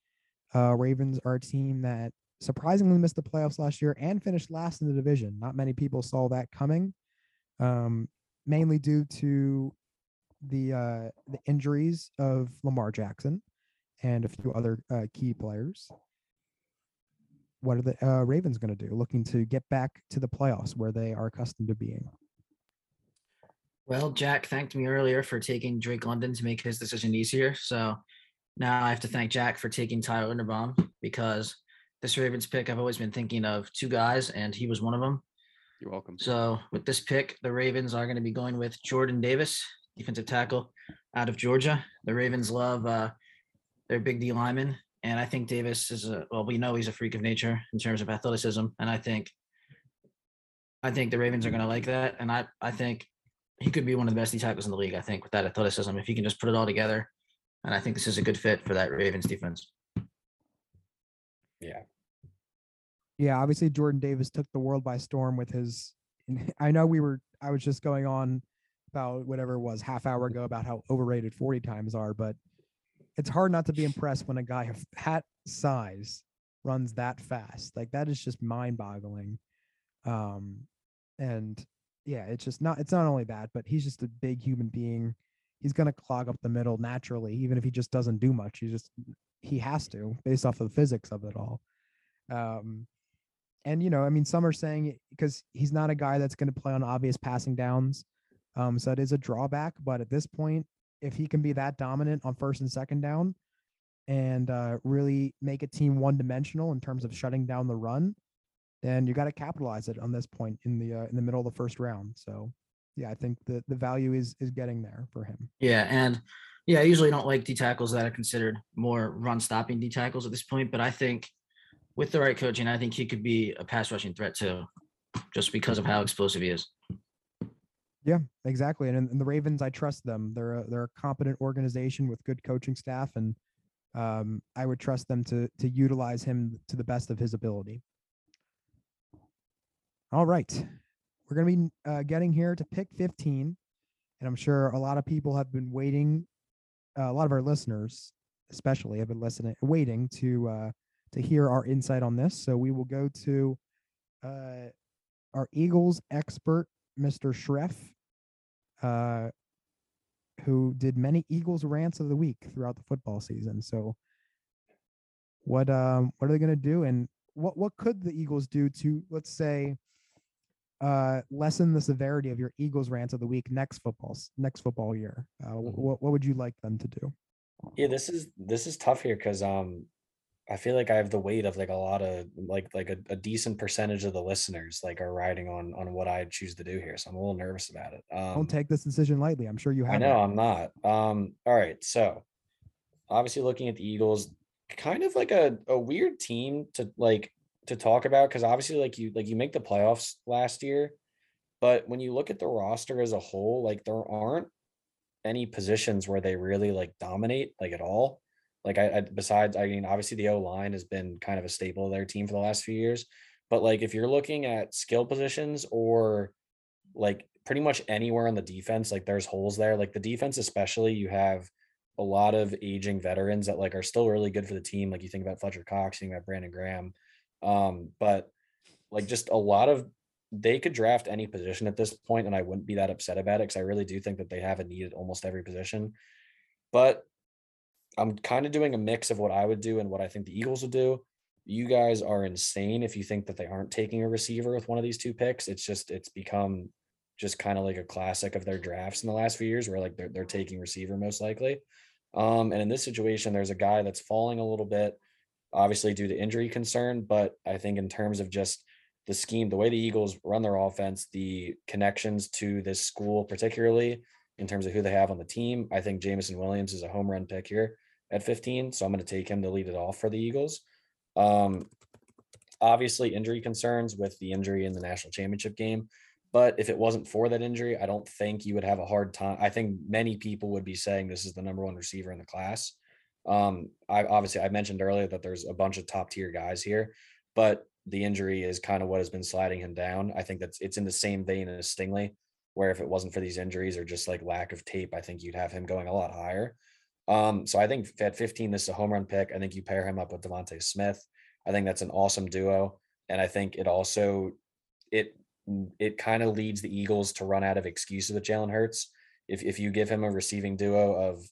Ravens are a team that surprisingly missed the playoffs last year and finished last in the division. Not many people saw that coming, mainly due to the injuries of Lamar Jackson and a few other key players. What are the Ravens going to do, looking to get back to the playoffs where they are accustomed to being? Well, Jack thanked me earlier for taking Drake London to make his decision easier. So now I have to thank Jack for taking Tyler Linderbaum, because this Ravens pick, I've always been thinking of two guys, and he was one of them. You're welcome. So with this pick, the Ravens are going to be going with Jordan Davis, defensive tackle out of Georgia. The Ravens love their big D lineman, and I think Davis is we know he's a freak of nature in terms of athleticism, and I think the Ravens are going to like that, and I think he could be one of the best D tackles in the league, I think, with that athleticism, if he can just put it all together, and I think this is a good fit for that Ravens defense. Yeah. Obviously, Jordan Davis took the world by storm with his. I was just going on about whatever it was half hour ago about how overrated 40 times are, but it's hard not to be impressed when a guy of that size runs that fast. Like, that is just mind-boggling. And yeah, it's not only that, but he's just a big human being. He's going to clog up the middle naturally, even if he just doesn't do much. He has to, based off of the physics of it all. Some are saying because he's not a guy that's going to play on obvious passing downs. So it is a drawback, but at this point, if he can be that dominant on first and second down and really make a team one-dimensional in terms of shutting down the run, then you got to capitalize it on this point in the middle of the first round. So yeah, I think the value is getting there for him. Yeah. I usually don't like D tackles that are considered more run stopping D tackles at this point, but I think with the right coaching, I think he could be a pass rushing threat too, just because of how explosive he is. Yeah, exactly. And the Ravens, I trust them. They're a competent organization with good coaching staff, and I would trust them to utilize him to the best of his ability. All right, we're gonna be getting here to pick 15, and I'm sure a lot of people have been waiting. A lot of our listeners, especially, have been waiting to hear our insight on this. So we will go to our Eagles expert, Mr. Shref, who did many Eagles rants of the week throughout the football season. So, what are they going to do, and what could the Eagles do to, let's say, lessen the severity of your Eagles rants of the week next football year? What would you like them to do? Yeah, this is tough here, because I feel like I have the weight of like a lot of like a decent percentage of the listeners like are riding on what I choose to do here, so I'm a little nervous about it. Don't take this decision lightly. I'm sure you have. I know I'm not. All right, so obviously looking at the Eagles, kind of like a weird team to talk about, because obviously you make the playoffs last year, but when you look at the roster as a whole, like there aren't any positions where they really like dominate like at all. Like I mean, obviously the O-line has been kind of a staple of their team for the last few years, but like, if you're looking at skill positions or like pretty much anywhere on the defense, like there's holes there. Like the defense, especially, you have a lot of aging veterans that like are still really good for the team. Like you think about Fletcher Cox, you think about Brandon Graham, but like just a lot of, they could draft any position at this point, and I wouldn't be that upset about it because I really do think that they have a need at almost every position. But I'm kind of doing a mix of what I would do and what I think the Eagles would do. You guys are insane if you think that they aren't taking a receiver with one of these two picks. It's become just kind of like a classic of their drafts in the last few years where like they're taking receiver most likely. And in this situation, there's a guy that's falling a little bit, obviously due to injury concern, but I think in terms of just the scheme, the way the Eagles run their offense, the connections to this school, particularly in terms of who they have on the team, I think Jameson Williams is a home run pick here at 15. So I'm going to take him to lead it off for the Eagles. Obviously injury concerns with the injury in the national championship game, but if it wasn't for that injury, I don't think you would have a hard time. I think many people would be saying this is the number one receiver in the class. I mentioned earlier that there's a bunch of top tier guys here, but the injury is kind of what has been sliding him down. I think that's it's in the same vein as Stingley, where if it wasn't for these injuries or just like lack of tape, I think you'd have him going a lot higher. So I think at 15, this is a home run pick. I think you pair him up with Devontae Smith. I think that's an awesome duo. And I think it also, it kind of leads the Eagles to run out of excuses with Jalen Hurts. If you give him a receiving duo of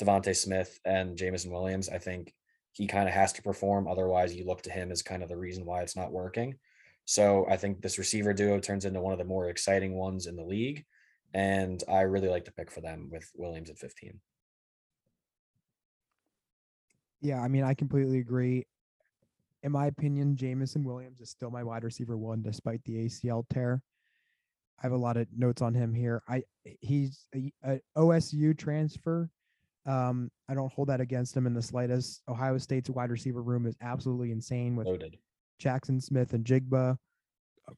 Devontae Smith and Jameson Williams, I think he kind of has to perform. Otherwise, you look to him as kind of the reason why it's not working. So I think this receiver duo turns into one of the more exciting ones in the league. And I really like the pick for them with Williams at 15. Yeah, I mean, I completely agree. In my opinion, Jameson Williams is still my wide receiver one, despite the ACL tear. I have a lot of notes on him here. He's an OSU transfer. I don't hold that against him in the slightest. Ohio State's wide receiver room is absolutely insane with loaded. Jackson Smith and Jigba,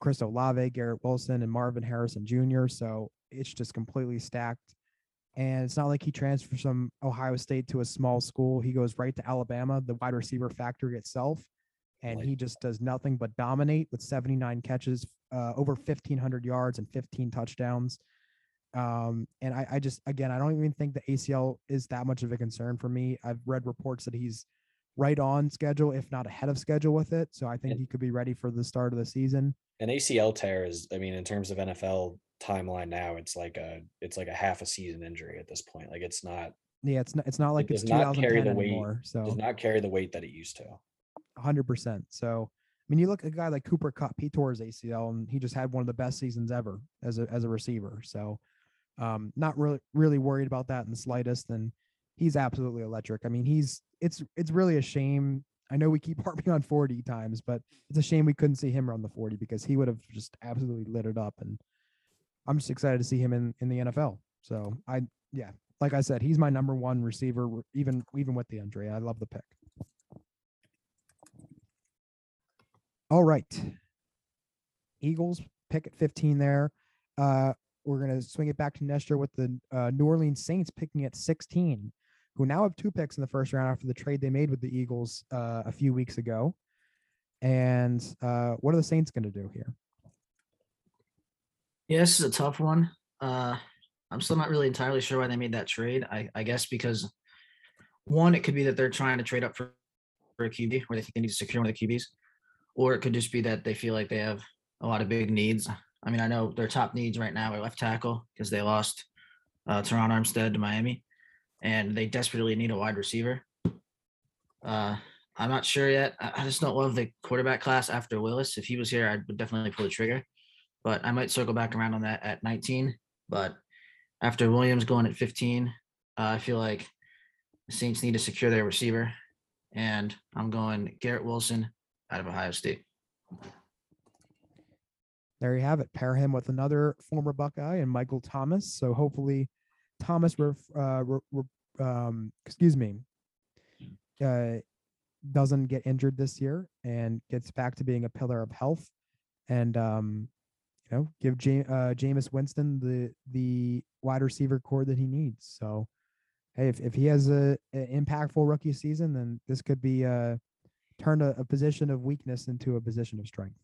Chris Olave, Garrett Wilson, and Marvin Harrison Jr. So it's just completely stacked. And it's not like he transfers from Ohio State to a small school. He goes right to Alabama, the wide receiver factory itself. And he just does nothing but dominate with 79 catches, over 1,500 yards and 15 touchdowns. And I just, again, I don't even think the ACL is that much of a concern for me. I've read reports that he's right on schedule, if not ahead of schedule with it. So I think he could be ready for the start of the season. An ACL tear is, I mean, in terms of NFL timeline now, it's like a half a season injury at this point. Like it's not, yeah, it's not like it's 2010 anymore. So it does not carry the weight that it used to. 100%. So, I mean, you look at a guy like Cooper Kupp, he tore his ACL and he just had one of the best seasons ever as a receiver. So, not really worried about that in the slightest, and he's absolutely electric. I mean, it's really a shame. I know we keep harping on 40 times, but it's a shame we couldn't see him run the 40 because he would have just absolutely lit it up. And I'm just excited to see him in the NFL. So like I said, he's my number one receiver, even with the injury. I love the pick. All right. Eagles pick at 15 there. We're going to swing it back to Nestor with the New Orleans Saints picking at 16, who now have two picks in the first round after the trade they made with the Eagles a few weeks ago. And what are the Saints going to do here? Yeah, this is a tough one. I'm still not really entirely sure why they made that trade. I guess because, one, it could be that they're trying to trade up for a QB where they think they need to secure one of the QBs, or it could just be that they feel like they have a lot of big needs. I mean, I know their top needs right now are left tackle because they lost Teron Armstead to Miami, and they desperately need a wide receiver. I'm not sure yet. I just don't love the quarterback class after Willis. If he was here, I would definitely pull the trigger, but I might circle back around on that at 19. But after Williams going at 15, I feel like the Saints need to secure their receiver, and I'm going Garrett Wilson out of Ohio State. There you have it. Pair him with another former Buckeye and Michael Thomas. So hopefully Thomas, doesn't get injured this year and gets back to being a pillar of health. And you know, give Jameis Winston the wide receiver core that he needs. So, hey, if he has an impactful rookie season, then this could be turn a position of weakness into a position of strength.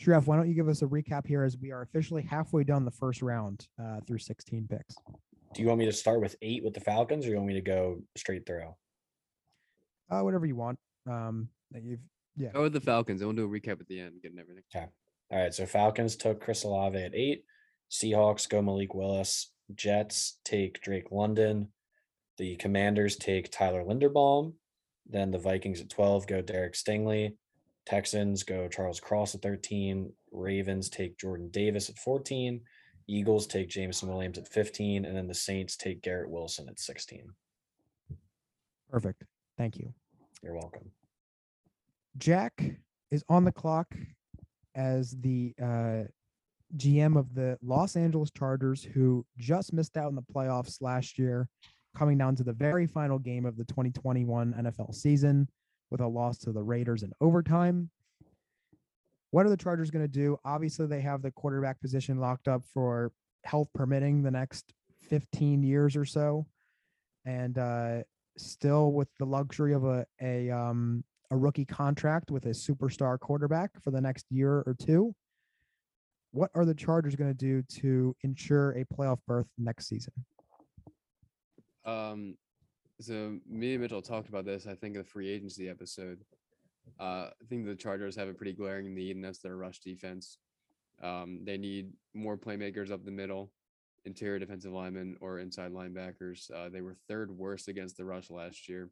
Shref, why don't you give us a recap here, as we are officially halfway down the first round through 16 picks. Do you want me to start with 8 with the Falcons, or you want me to go straight through? Whatever you want. Go with the Falcons. I want to do a recap at the end, getting everything. Okay. All right. So Falcons took Chris Olave at 8. Seahawks go Malik Willis. Jets take Drake London. The Commanders take Tyler Linderbaum. Then the Vikings at 12 go Derek Stingley. Texans go Charles Cross at 13. Ravens take Jordan Davis at 14. Eagles take Jameson Williams at 15. And then the Saints take Garrett Wilson at 16. Perfect. Thank you. You're welcome. Jack is on the clock as the GM of the Los Angeles Chargers, who just missed out in the playoffs last year, coming down to the very final game of the 2021 NFL season with a loss to the Raiders in overtime. What are the Chargers going to do? Obviously, they have the quarterback position locked up for, health permitting, the next 15 years or so. And still with the luxury of a rookie contract with a superstar quarterback for the next year or two. What are the Chargers going to do to ensure a playoff berth next season? So me and Mitchell talked about this, I think, in the free agency episode. I think the Chargers have a pretty glaring need, and that's their rush defense. They need more playmakers up the middle, interior defensive linemen, or inside linebackers. They were third worst against the rush last year,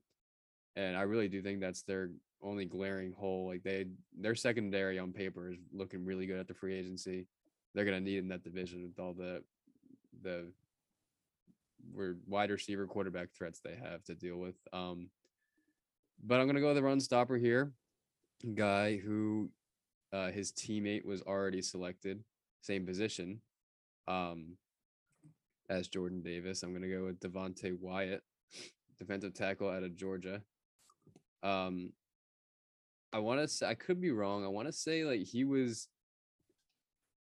and I really do think that's their only glaring hole. Like, their secondary on paper is looking really good at the free agency. They're going to need in that division with all the wide receiver quarterback threats they have to deal with. But I'm going to go with the run stopper here, guy who his teammate was already selected, same position as Jordan Davis. I'm going to go with Devontae Wyatt, defensive tackle out of Georgia. I want to say, I could be wrong. I want to say like he was,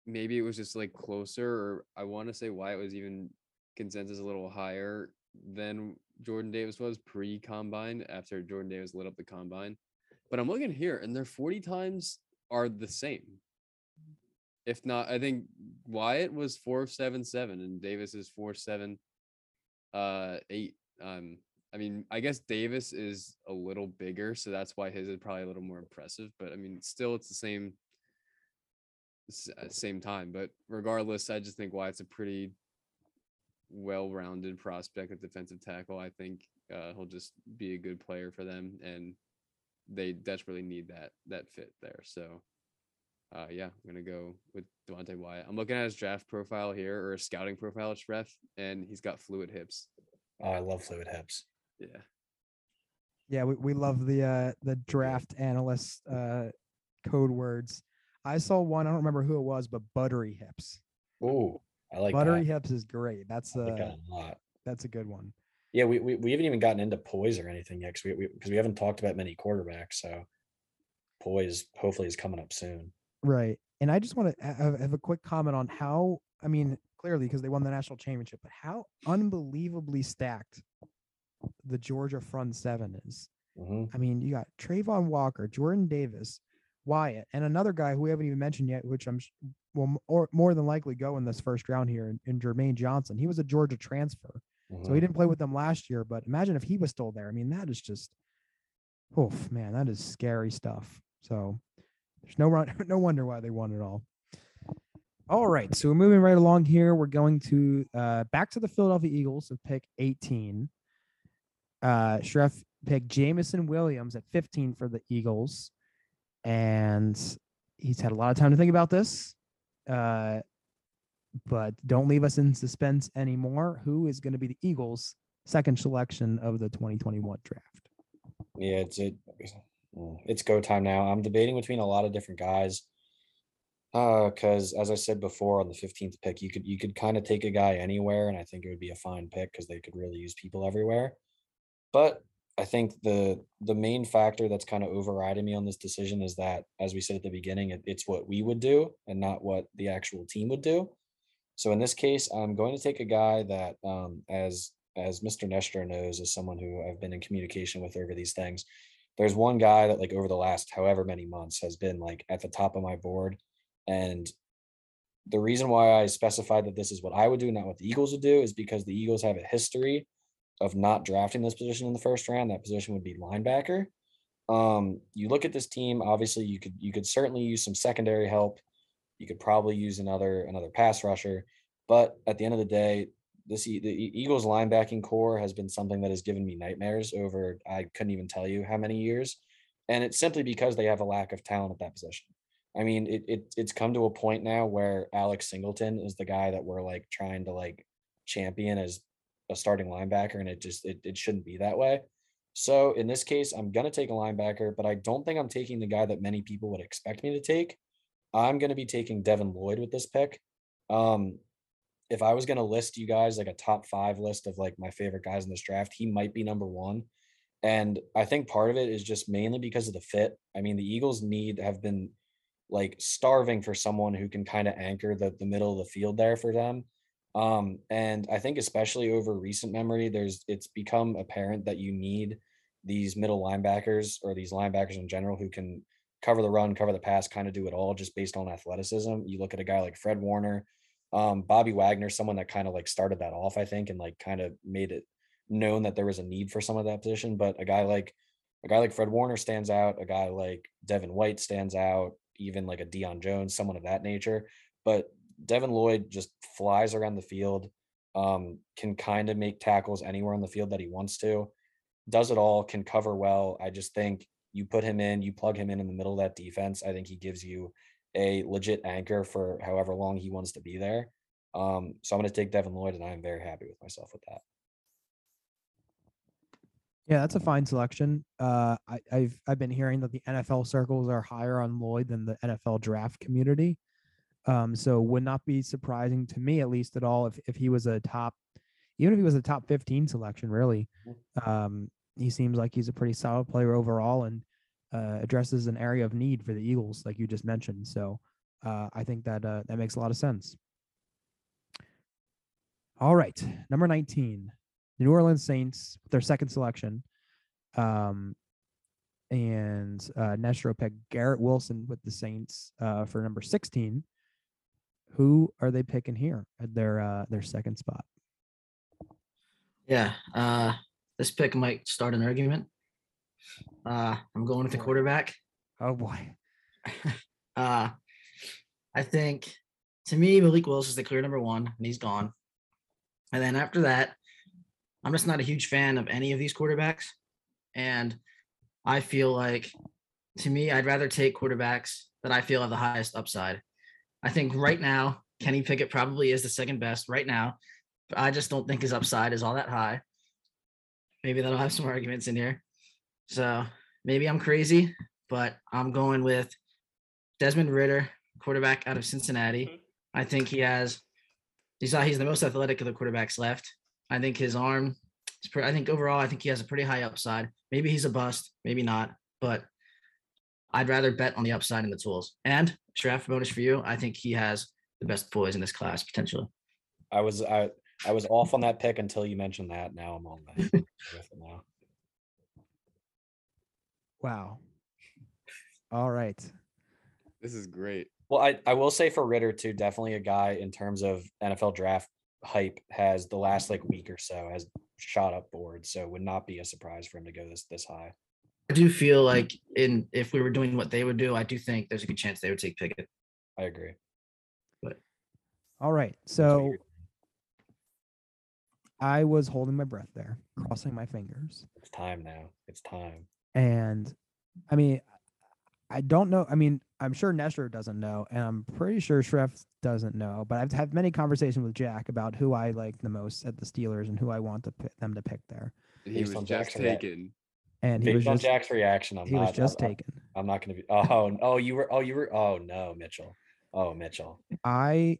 maybe it was just like closer, or I want to say Wyatt was even consensus a little higher than Jordan Davis was pre-combine, after Jordan Davis lit up the combine. But I'm looking here, and their 40 times are the same. If not, I think Wyatt was 4.77 and Davis is 4.78. I mean, I guess Davis is a little bigger, so that's why his is probably a little more impressive. But I mean, still, it's the same time. But regardless, I just think Wyatt's a pretty well-rounded prospect at defensive tackle. I think he'll just be a good player for them, and they desperately need that fit there. So I'm gonna go with Devontae Wyatt. I'm looking at his draft profile here, or a scouting profile at Shref, and he's got fluid hips. Oh, I love fluid hips. Yeah we love the draft analyst code words. I saw one, I don't remember who it was, but buttery hips. Oh, I like buttery that. Hips is great. That's a good one. Yeah, we haven't even gotten into poise or anything yet, because we haven't talked about many quarterbacks. So poise hopefully is coming up soon. Right, and I just want to have a quick comment on how, I mean, clearly because they won the national championship, but how unbelievably stacked the Georgia front seven is. Mm-hmm. I mean, you got Travon Walker, Jordan Davis, Wyatt, and another guy who we haven't even mentioned yet, which I'm will more than likely go in this first round here, in Jermaine Johnson. He was a Georgia transfer, so he didn't play with them last year, but imagine if he was still there. I mean, that is just, oof, man, that is scary stuff. So there's no wonder why they won it all. All right, so we're moving right along here. We're going to back to the Philadelphia Eagles of pick 18. Shref picked Jameson Williams at 15 for the Eagles, and he's had a lot of time to think about this. But don't leave us in suspense anymore. Who is going to be the Eagles' second selection of the 2021 draft? Yeah, it's go time now. I'm debating between a lot of different guys. Because as I said before, on the 15th pick, you could kind of take a guy anywhere, and I think it would be a fine pick because they could really use people everywhere. But I think the main factor that's kind of overriding me on this decision is that, as we said at the beginning, it's what we would do and not what the actual team would do. So in this case, I'm going to take a guy that, as Mr. Nestro knows, as someone who I've been in communication with over these things, there's one guy that, like, over the last however many months has been, like, at the top of my board. And the reason why I specified that this is what I would do, not what the Eagles would do, is because the Eagles have a history of not drafting this position in the first round. That position would be linebacker. You look at this team, obviously you could certainly use some secondary help. You could probably use another pass rusher, but at the end of the day, the Eagles linebacking core has been something that has given me nightmares over, I couldn't even tell you how many years. And it's simply because they have a lack of talent at that position. I mean, it's come to a point now where Alex Singleton is the guy that we're, like, trying to, like, champion as a starting linebacker, and it shouldn't be that way. So in this case, I'm going to take a linebacker, but I don't think I'm taking the guy that many people would expect me to take. I'm going to be taking Devin Lloyd with this pick. If I was going to list you guys, like, a top 5 list of, like, my favorite guys in this draft, he might be number 1. And I think part of it is just mainly because of the fit. I mean, the Eagles have been, like, starving for someone who can kind of anchor the middle of the field there for them. And I think especially over recent memory, it's become apparent that you need these middle linebackers, or these linebackers in general, who can cover the run, cover the pass, kind of do it all just based on athleticism. You look at a guy like Fred Warner, Bobby Wagner, someone that kind of, like, started that off, I think, and, like, kind of made it known that there was a need for some of that position. But a guy like Fred Warner stands out. A guy like Devin White stands out, even like a Deion Jones, someone of that nature. But Devin Lloyd just flies around the field, can kind of make tackles anywhere on the field that he wants to, does it all, can cover well. I just think you put him in, you plug him in the middle of that defense. I think he gives you a legit anchor for however long he wants to be there. So I'm going to take Devin Lloyd, and I am very happy with myself with that. Yeah, that's a fine selection. I've been hearing that the NFL circles are higher on Lloyd than the NFL draft community. So would not be surprising to me, at least at all, if he was a top 15 selection, really. He seems like he's a pretty solid player overall, and addresses an area of need for the Eagles, like you just mentioned. So I think that that makes a lot of sense. All right, number 19, the New Orleans Saints, their second selection. And Nestro picked Garrett Wilson with the Saints for number 16. Who are they picking here at their second spot? Yeah, this pick might start an argument. I'm going with the quarterback. Oh, boy. I think, to me, Malik Willis is the clear number 1, and he's gone. And then after that, I'm just not a huge fan of any of these quarterbacks. And I feel like, to me, I'd rather take quarterbacks that I feel have the highest upside. I think right now, Kenny Pickett probably is the second best right now. But I just don't think his upside is all that high. Maybe that'll have some arguments in here. So maybe I'm crazy, but I'm going with Desmond Ridder, quarterback out of Cincinnati. I think he's the most athletic of the quarterbacks left. I think his arm is I think overall, I think he has a pretty high upside. Maybe he's a bust, maybe not, but I'd rather bet on the upside and the tools. And Shref, bonus for you, I think he has the best boys in this class, potentially. I was off on that pick until you mentioned that. Now I'm on that. Wow. All right. This is great. Well, I will say for Ridder, too, definitely a guy in terms of NFL draft hype has the last, like, week or so has shot up boards. So it would not be a surprise for him to go this high. I do feel like if we were doing what they would do, I do think there's a good chance they would take Pickett. I agree. But all right. So I was holding my breath there, crossing my fingers. It's time now. It's time. And I mean, I don't know. I mean, I'm sure Nestro doesn't know, and I'm pretty sure Shref doesn't know, but I've had many conversations with Jack about who I like the most at the Steelers and who I want them to pick there. He was just taken. And he was on Jack's reaction. He was just taken. I'm not going to be. Oh, you were. Oh no, Mitchell. I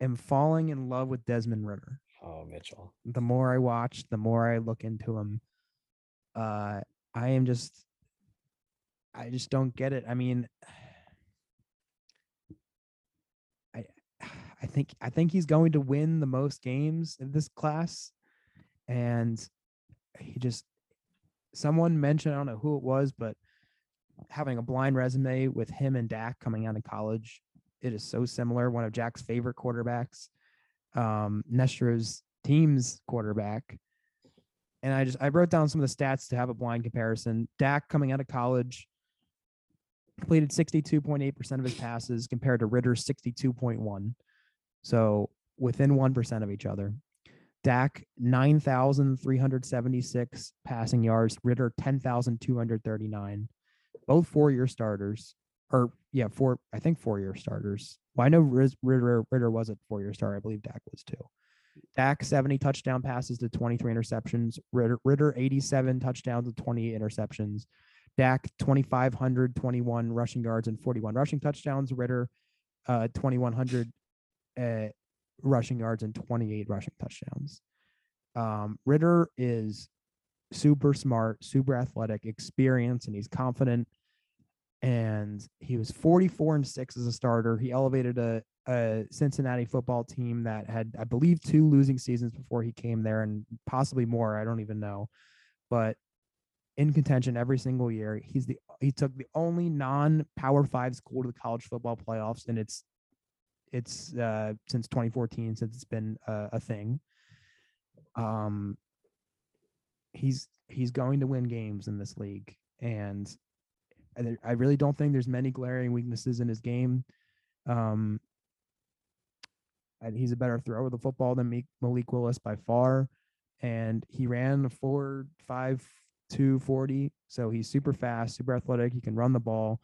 am falling in love with Desmond Ridder. Oh, Mitchell. The more I watch, the more I look into him. I just don't get it. I mean, I think he's going to win the most games in this class. And he just, someone mentioned, I don't know who it was, but having a blind resume with him and Dak coming out of college, it is so similar. One of Jack's favorite quarterbacks, Nestro's team's quarterback. And I wrote down some of the stats to have a blind comparison. Dak coming out of college completed 62.8% of his passes compared to Ridder's 62.1%. So within 1% of each other. Dak, 9,376 passing yards. Ridder, 10,239. Both four-year starters. Or, yeah, four-year starters. Well, I know Ridder was a four-year starter. I believe Dak was too. Dak, 70 touchdown passes to 23 interceptions. Ridder, 87 touchdowns to 20 interceptions. Dak, 2,521 rushing yards and 41 rushing touchdowns. Ridder, 2,100 rushing yards and 28 rushing touchdowns. Ridder is super smart, super athletic, experienced, and he's confident. And he was 44-6 as a starter. He elevated a Cincinnati football team that had, I believe, 2 losing seasons before he came there, and possibly more. I don't even know, but in contention every single year. He took the only non-Power 5 school to the college football playoffs, and it's since 2014 since it's been a thing. He's going to win games in this league, and I really don't think there's many glaring weaknesses in his game. And he's a better thrower of the football than Malik Willis by far. And he ran a 4.52 40. So he's super fast, super athletic. He can run the ball.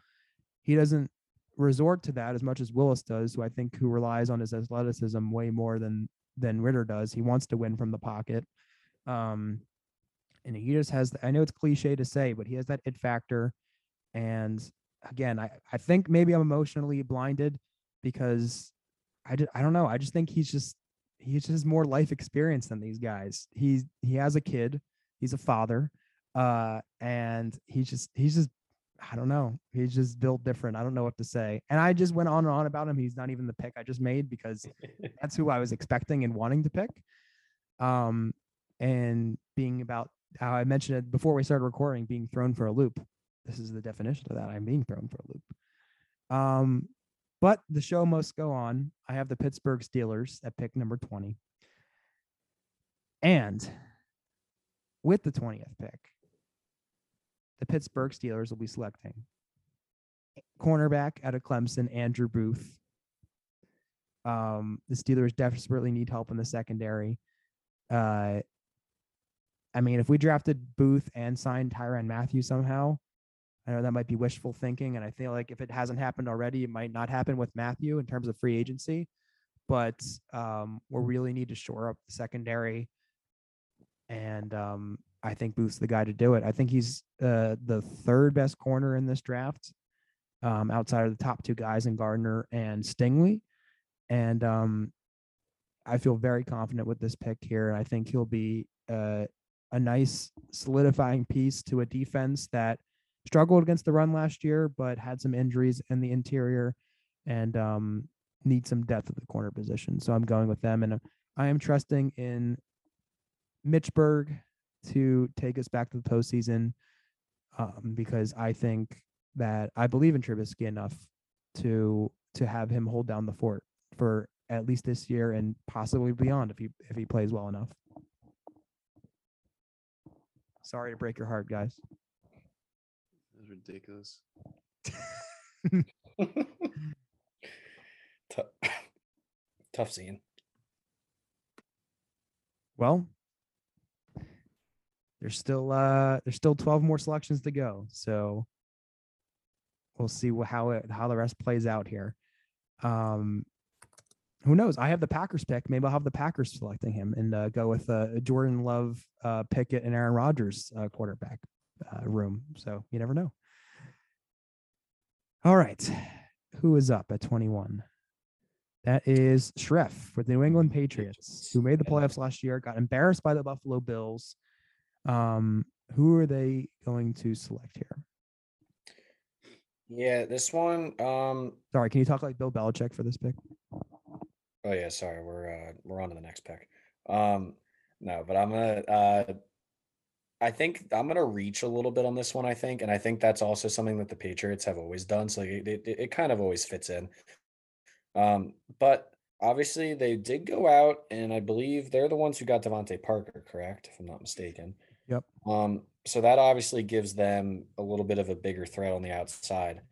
He doesn't resort to that as much as Willis does, who I think who relies on his athleticism way more than Ridder does. He wants to win from the pocket. And he just has, I know it's cliche to say, but he has that it factor. And again, I think maybe I'm emotionally blinded because I don't know. I just think he's just more life experience than these guys. He has a kid, he's a father, and he's just I don't know. He's just built different. I don't know what to say. And I just went on and on about him. He's not even the pick I just made because that's who I was expecting and wanting to pick. And being about how I mentioned it before we started recording, being thrown for a loop. This is the definition of that. I'm being thrown for a loop. But the show must go on. I have the Pittsburgh Steelers at pick number 20. And with the 20th pick, the Pittsburgh Steelers will be selecting cornerback out of Clemson, Andrew Booth. The Steelers desperately need help in the secondary. I mean, if we drafted Booth and signed Tyrann Mathieu somehow, I know that might be wishful thinking, and I feel like if it hasn't happened already, it might not happen with Mathieu in terms of free agency. But we really need to shore up the secondary, and I think Booth's the guy to do it. I think he's the third best corner in this draft, outside of the top two guys in Gardner and Stingley. And I feel very confident with this pick here, and I think he'll be a nice solidifying piece to a defense that struggled against the run last year, but had some injuries in the interior and need some depth at the corner position. So I'm going with them, and I am trusting in Mitch Berg to take us back to the postseason, because I think that I believe in Trubisky enough to have him hold down the fort for at least this year and possibly beyond if he plays well enough. Sorry to break your heart, guys. Ridiculous. Tough scene. Well, there's still 12 more selections to go, so we'll see how the rest plays out here. Who knows? I have the Packers pick. Maybe I'll have the Packers selecting him and go with Jordan Love, Pickett, and Aaron Rodgers quarterback room. So you never know. All right. Who is up at 21? That is Shref with the New England Patriots, who made the playoffs last year, got embarrassed by the Buffalo Bills, Who are they going to select here? Yeah, this one. Sorry, can you talk like Bill Belichick for this pick? Oh yeah, sorry. We're on to the next pick. No, but I'm gonna. I think I'm gonna reach a little bit on this one. I think, and I think that's also something that the Patriots have always done. So it kind of always fits in. But obviously they did go out, and I believe they're the ones who got Devontae Parker, correct? If I'm not mistaken. Yep. So that obviously gives them a little bit of a bigger threat on the outside.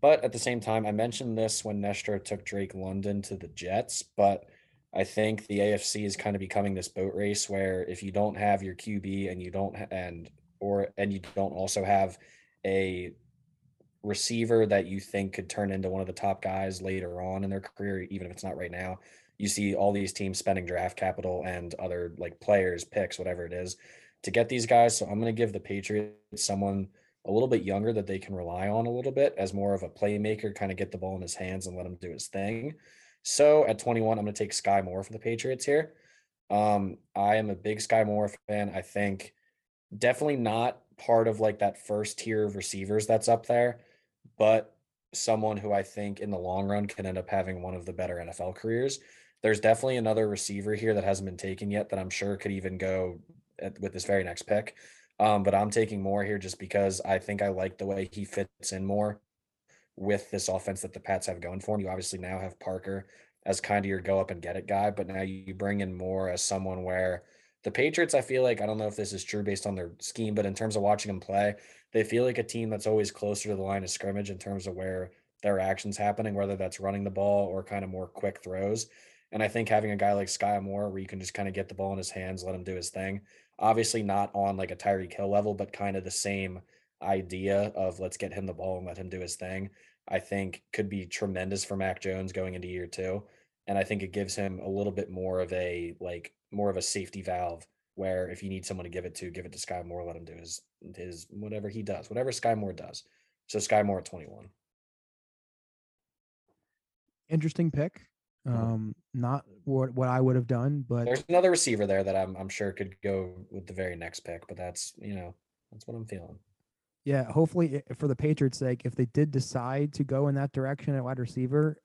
But at the same time, I mentioned this when Nestro took Drake London to the Jets, but I think the AFC is kind of becoming this boat race where if you don't have your QB and you don't also have a receiver that you think could turn into one of the top guys later on in their career, even if it's not right now, you see all these teams spending draft capital and other like players, picks, whatever it is, to get these guys. So I'm going to give the Patriots someone a little bit younger that they can rely on a little bit as more of a playmaker, kind of get the ball in his hands and let him do his thing. So at 21, I'm going to take Skyy Moore for the Patriots here. I am a big Skyy Moore fan. I think definitely not part of like that first tier of receivers that's up there, but someone who I think in the long run can end up having one of the better NFL careers. There's definitely another receiver here that hasn't been taken yet that I'm sure could even go with this very next pick. But I'm taking Moore here just because I think I like the way he fits in more with this offense that the Pats have going for him. You obviously now have Parker as kind of your go up and get it guy, but now you bring in Moore as someone where the Patriots, I feel like, I don't know if this is true based on their scheme, but in terms of watching them play, they feel like a team that's always closer to the line of scrimmage in terms of where their action's happening, whether that's running the ball or kind of more quick throws. And I think having a guy like Skyy Moore where you can just kind of get the ball in his hands, let him do his thing, obviously not on like a Tyreek Hill level, but kind of the same idea of let's get him the ball and let him do his thing, I think could be tremendous for Mac Jones going into year two. And I think it gives him a little bit more of a like more of a safety valve where if you need someone to give it to Skyy Moore, let him do his whatever he does, whatever Skyy Moore does. So Skyy Moore at 21. Interesting pick. Not what I would have done, but there's another receiver there that I'm sure could go with the very next pick, but that's, you know, that's what I'm feeling. Yeah. Hopefully for the Patriots' sake, if they did decide to go in that direction at wide receiver,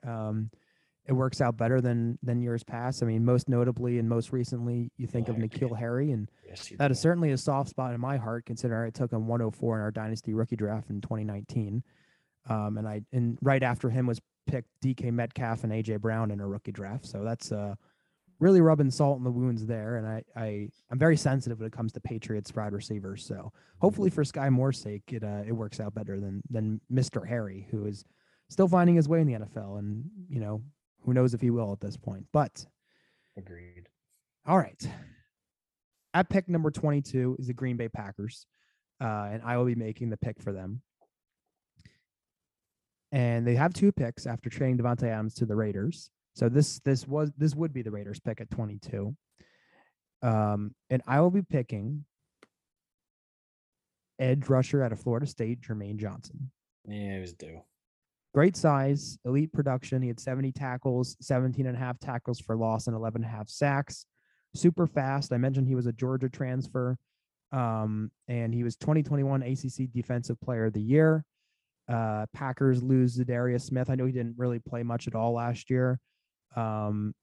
it works out better than years past. I mean, most notably and most recently, you think of N'Keal Harry, and yes, that is certainly a soft spot in my heart, considering I took him 104 in our dynasty rookie draft in 2019. And right after him was picked DK Metcalf and AJ Brown in a rookie draft. So that's really rubbing salt in the wounds there. And I'm very sensitive when it comes to Patriots wide receivers. So hopefully for Skyy Moore's sake, it works out better than Mr. Harry, who is still finding his way in the NFL. And, you know, who knows if he will at this point, but agreed. All right. At pick number 22 is the Green Bay Packers. And I will be making the pick for them. And they have two picks after trading Devontae Adams to the Raiders. So this would be the Raiders pick at 22. And I will be picking edge rusher out of Florida State, Jermaine Johnson. Yeah, it was due. Great size, elite production. He had 70 tackles, 17 and a half tackles for loss, and 11 and a half sacks. Super fast. I mentioned he was a Georgia transfer, and he was 2021 ACC Defensive Player of the Year. Packers lose Zadarius Smith. I know he didn't really play much at all last year, and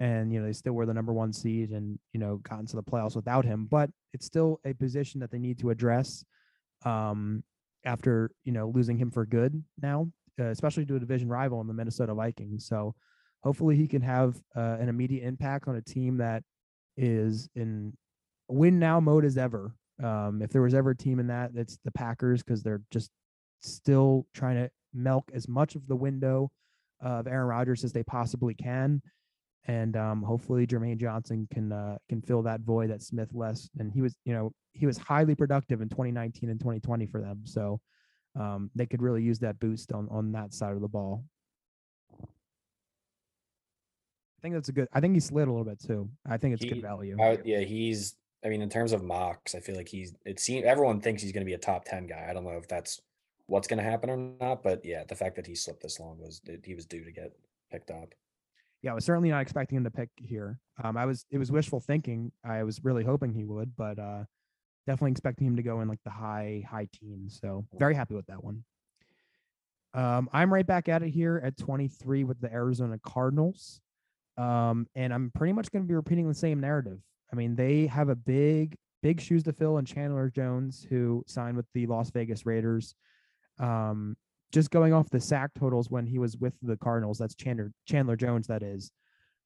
you know they still were the number one seed and you know got into the playoffs without him. But it's still a position that they need to address after you know losing him for good now. Especially to a division rival in the Minnesota Vikings. So hopefully he can have an immediate impact on a team that is in win now mode as ever. If there was ever a team in that, that's the Packers, because they're just still trying to milk as much of the window of Aaron Rodgers as they possibly can. And hopefully Jermaine Johnson can fill that void that Smith left. And he was highly productive in 2019 and 2020 for them. So they could really use that boost on that side of the ball. I think he slid a little bit too. I think it's good value. In terms of mocks, I feel like everyone thinks he's going to be a top 10 guy. I don't know if that's what's going to happen or not, but yeah, the fact that he slipped this long he was due to get picked up. Yeah. I was certainly not expecting him to pick here. It was wishful thinking. I was really hoping he would, but definitely expecting him to go in like the high teens. So very happy with that one. I'm right back at it here at 23 with the Arizona Cardinals. And I'm pretty much going to be repeating the same narrative. I mean, they have a big shoes to fill in Chandler Jones, who signed with the Las Vegas Raiders. Just going off the sack totals when he was with the Cardinals, that's Chandler Jones, that is.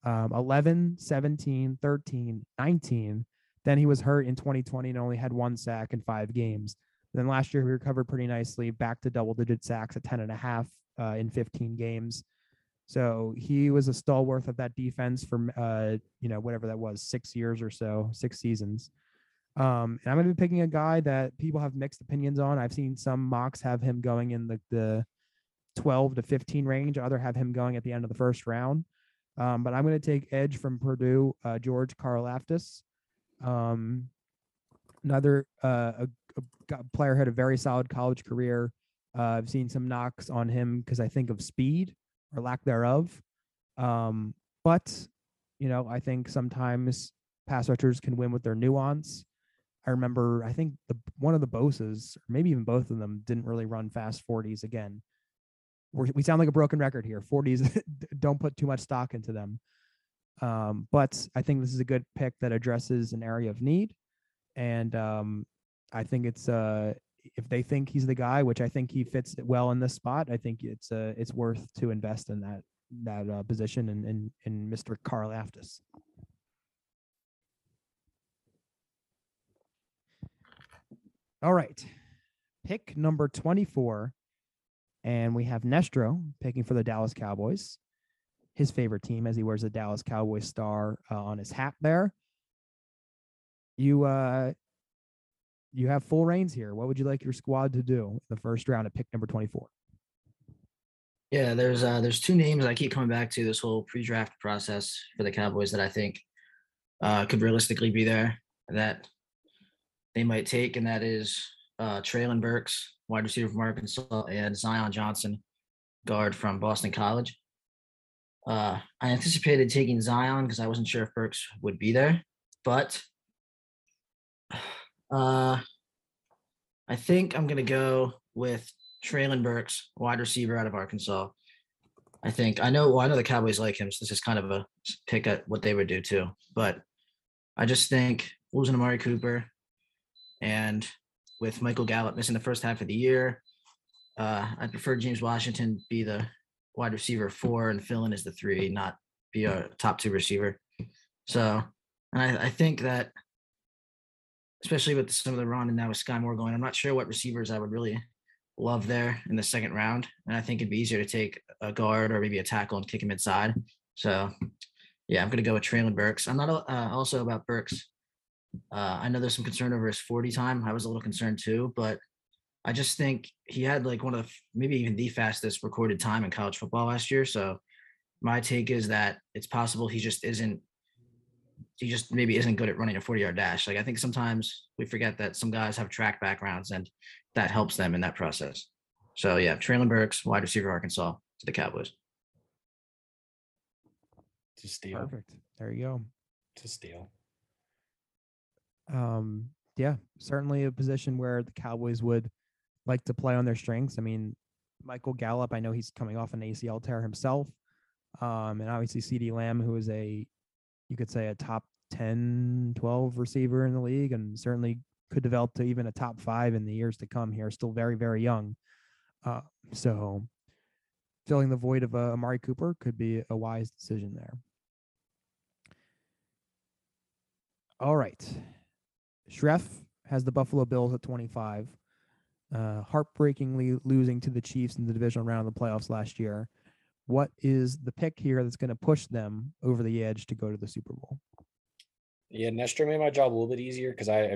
11, 17, 13, 19. Then he was hurt in 2020 and only had one sack in 5 games. Then last year, we recovered pretty nicely, back to double-digit sacks at 10.5 in 15 games. So he was a stalwart of that defense for, whatever that was, 6 years or so, 6 seasons. And I'm going to be picking a guy that people have mixed opinions on. I've seen some mocks have him going in the 12 to 15 range. Other have him going at the end of the first round. But I'm going to take edge from Purdue, George Karlaftis. Another a player had a very solid college career. I've seen some knocks on him because I think of speed or lack thereof. But, I think sometimes pass rushers can win with their nuance. I remember, I think one of the Boses, or maybe even both of them, didn't really run fast 40s again. We sound like a broken record here. 40s, don't put too much stock into them. But I think this is a good pick that addresses an area of need. And I think it's, if they think he's the guy, which I think he fits well in this spot, I think it's worth to invest in that position in Mr. Karlaftis. All right, pick number 24, and we have Nestro picking for the Dallas Cowboys, his favorite team, as he wears a Dallas Cowboys star on his hat there. You have full reins here. What would you like your squad to do in the first round at pick number 24? Yeah, there's two names I keep coming back to this whole pre-draft process for the Cowboys that I think could realistically be there, that they might take, and that is Treylon Burks, wide receiver from Arkansas, and Zion Johnson, guard from Boston College. I anticipated taking Zion because I wasn't sure if Burks would be there, but I think I'm going to go with Treylon Burks, wide receiver out of Arkansas. I know the Cowboys like him, so this is kind of a pick at what they would do too, but I just think losing Amari Cooper, and with Michael Gallup missing the first half of the year, I prefer James Washington be the wide receiver 4 and fill in as the 3, not be a top 2 receiver. So, and I think that, especially with some of the run and now with Skyy Moore going, I'm not sure what receivers I would really love there in the second round. And I think it'd be easier to take a guard or maybe a tackle and kick him inside. So, yeah, I'm going to go with Treylon Burks. I'm not also about Burks. I know there's some concern over his 40 time. I was a little concerned too, but I just think he had like one of the, maybe even the fastest recorded time in college football last year. So my take is that it's possible he just maybe isn't good at running a 40-yard dash. Like, I think sometimes we forget that some guys have track backgrounds and that helps them in that process. So yeah, Treylon Burks, wide receiver, Arkansas, to the Cowboys. To steal. Perfect. There you go. To steal. Yeah, certainly a position where the Cowboys would like to play on their strengths. I mean, Michael Gallup, I know he's coming off an ACL tear himself. And obviously CeeDee Lamb, who is a top 10, 12 receiver in the league, and certainly could develop to even a top 5 in the years to come here, still very, very young. So filling the void of Amari Cooper could be a wise decision there. All right. Shref has the Buffalo Bills at 25, heartbreakingly losing to the Chiefs in the divisional round of the playoffs last year. What is the pick here that's going to push them over the edge to go to the Super Bowl? Yeah, Nestor made my job a little bit easier because I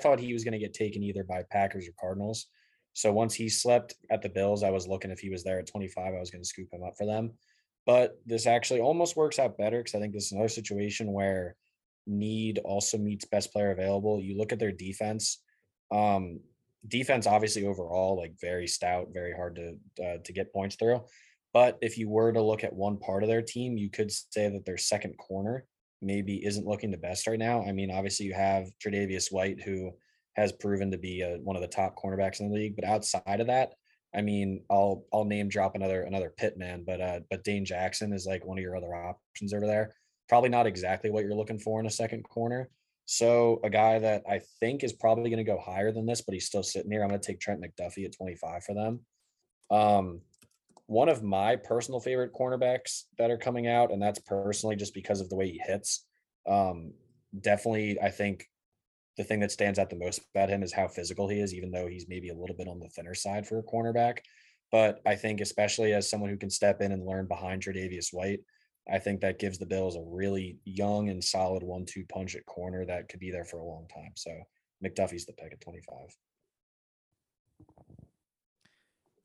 thought he was going to get taken either by Packers or Cardinals. So once he slept at the Bills, I was looking if he was there at 25, I was going to scoop him up for them. But this actually almost works out better because I think this is another situation where need also meets best player available. You look at their defense. Defense, obviously, overall, like very stout, very hard to get points through. But if you were to look at one part of their team, you could say that their second corner maybe isn't looking the best right now. I mean, obviously you have Tre'Davious White, who has proven to be one of the top cornerbacks in the league. But outside of that, I mean, I'll name drop another Pittman, but Dane Jackson is like one of your other options over there. Probably not exactly what you're looking for in a second corner. So a guy that I think is probably going to go higher than this, but he's still sitting here. I'm going to take Trent McDuffie at 25 for them. One of my personal favorite cornerbacks that are coming out, and that's personally just because of the way he hits. Definitely, I think the thing that stands out the most about him is how physical he is, even though he's maybe a little bit on the thinner side for a cornerback. But I think especially as someone who can step in and learn behind Tre'Davious White, I think that gives the Bills a really young and solid 1-2 punch at corner that could be there for a long time. So McDuffie's the pick at 25.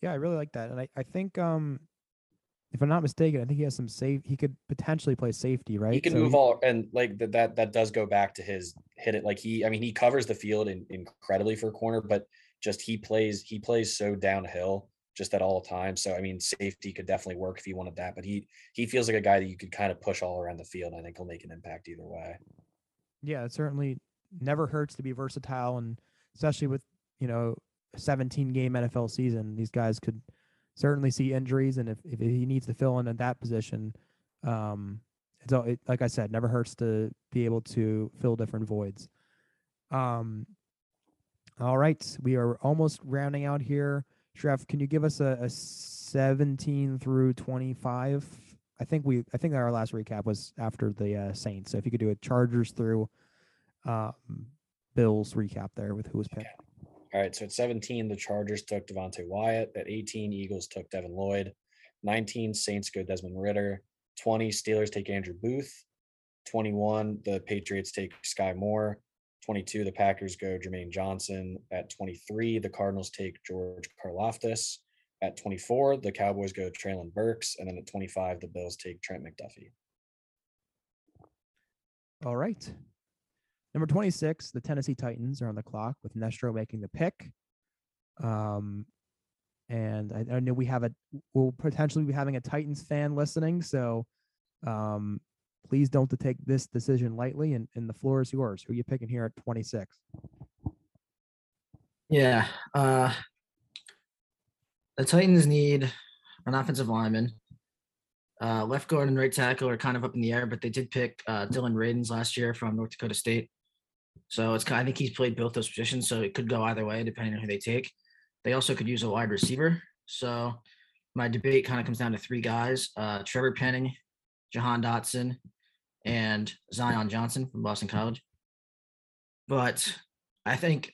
Yeah, I really like that. And I think if I'm not mistaken, I think he has some he could potentially play safety, right? He can move all, and like that does go back to his hit it. Like he covers the field incredibly for a corner, but just he plays so downhill just at all times. So, I mean, safety could definitely work if he wanted that, but he feels like a guy that you could kind of push all around the field. I think he'll make an impact either way. Yeah, it certainly never hurts to be versatile, and especially with, 17-game NFL season, these guys could certainly see injuries, and if he needs to fill in at that position, like I said, never hurts to be able to fill different voids. All right, we are almost rounding out here. Shref, can you give us a 17 through 25? I think our last recap was after the Saints, so if you could do a Chargers through Bills recap there with who was picked. Okay. All right, so at 17, the Chargers took Devontae Wyatt. At 18, Eagles took Devin Lloyd. 19, Saints go Desmond Ridder. 20, Steelers take Andrew Booth. 21, the Patriots take Skyy Moore. 22, the Packers go Jermaine Johnson. At 23, the Cardinals take George Karlaftis. At 24, the Cowboys go Treylon Burks. And then at 25, the Bills take Trent McDuffie. All right. Number 26, the Tennessee Titans are on the clock with Nestro making the pick. And I know we'll potentially be having a Titans fan listening. So please don't take this decision lightly. And the floor is yours. Who are you picking here at 26? Yeah. The Titans need an offensive lineman. Left guard and right tackle are kind of up in the air, but they did pick Dylan Radins last year from North Dakota State. So I think he's played both those positions, so it could go either way depending on who they take. They also could use a wide receiver. So my debate kind of comes down to three guys, Trevor Penning, Jahan Dotson, and Zion Johnson from Boston College. But I think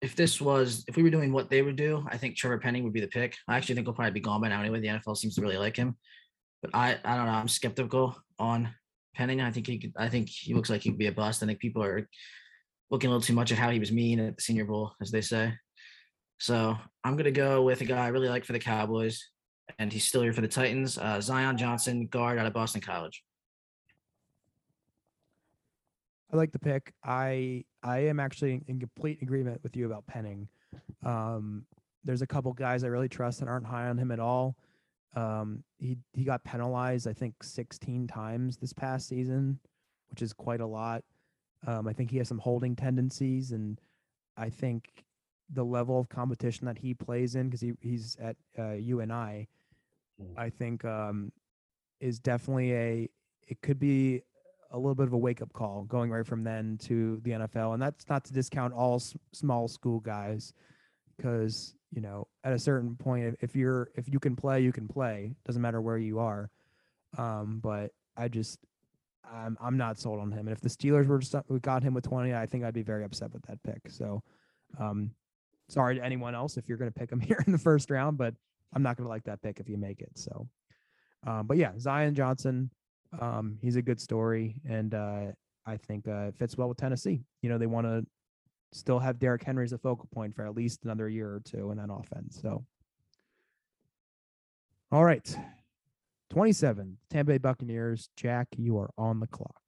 if we were doing what they would do, I think Trevor Penning would be the pick. I actually think he'll probably be gone by now anyway. The NFL seems to really like him. But I don't know. I'm skeptical on Penning. I think he looks like he could be a bust. I think people are looking a little too much at how he was mean at the Senior Bowl, as they say. So I'm going to go with a guy I really like for the Cowboys, and he's still here for the Titans, Zion Johnson, guard out of Boston College. I like the pick. I am actually in complete agreement with you about Penning. There's a couple guys I really trust that aren't high on him at all. He got penalized, I think 16 times this past season, which is quite a lot. I think he has some holding tendencies, and I think the level of competition that he plays in, because he's at UNI, I think is definitely it could be a little bit of a wake-up call going right from then to the NFL. And that's not to discount all small school guys, because at a certain point, if you can play, you can play. Doesn't matter where you are. But I'm not sold on him. And if the Steelers got him with 20, I think I'd be very upset with that pick. So, sorry to anyone else if you're going to pick him here in the first round, but I'm not going to like that pick if you make it. So, but yeah, Zion Johnson, he's a good story, and I think it fits well with Tennessee. They want to still have Derrick Henry as a focal point for at least another year or two in that offense. So, all right, 27, Tampa Bay Buccaneers. Jack, you are on the clock.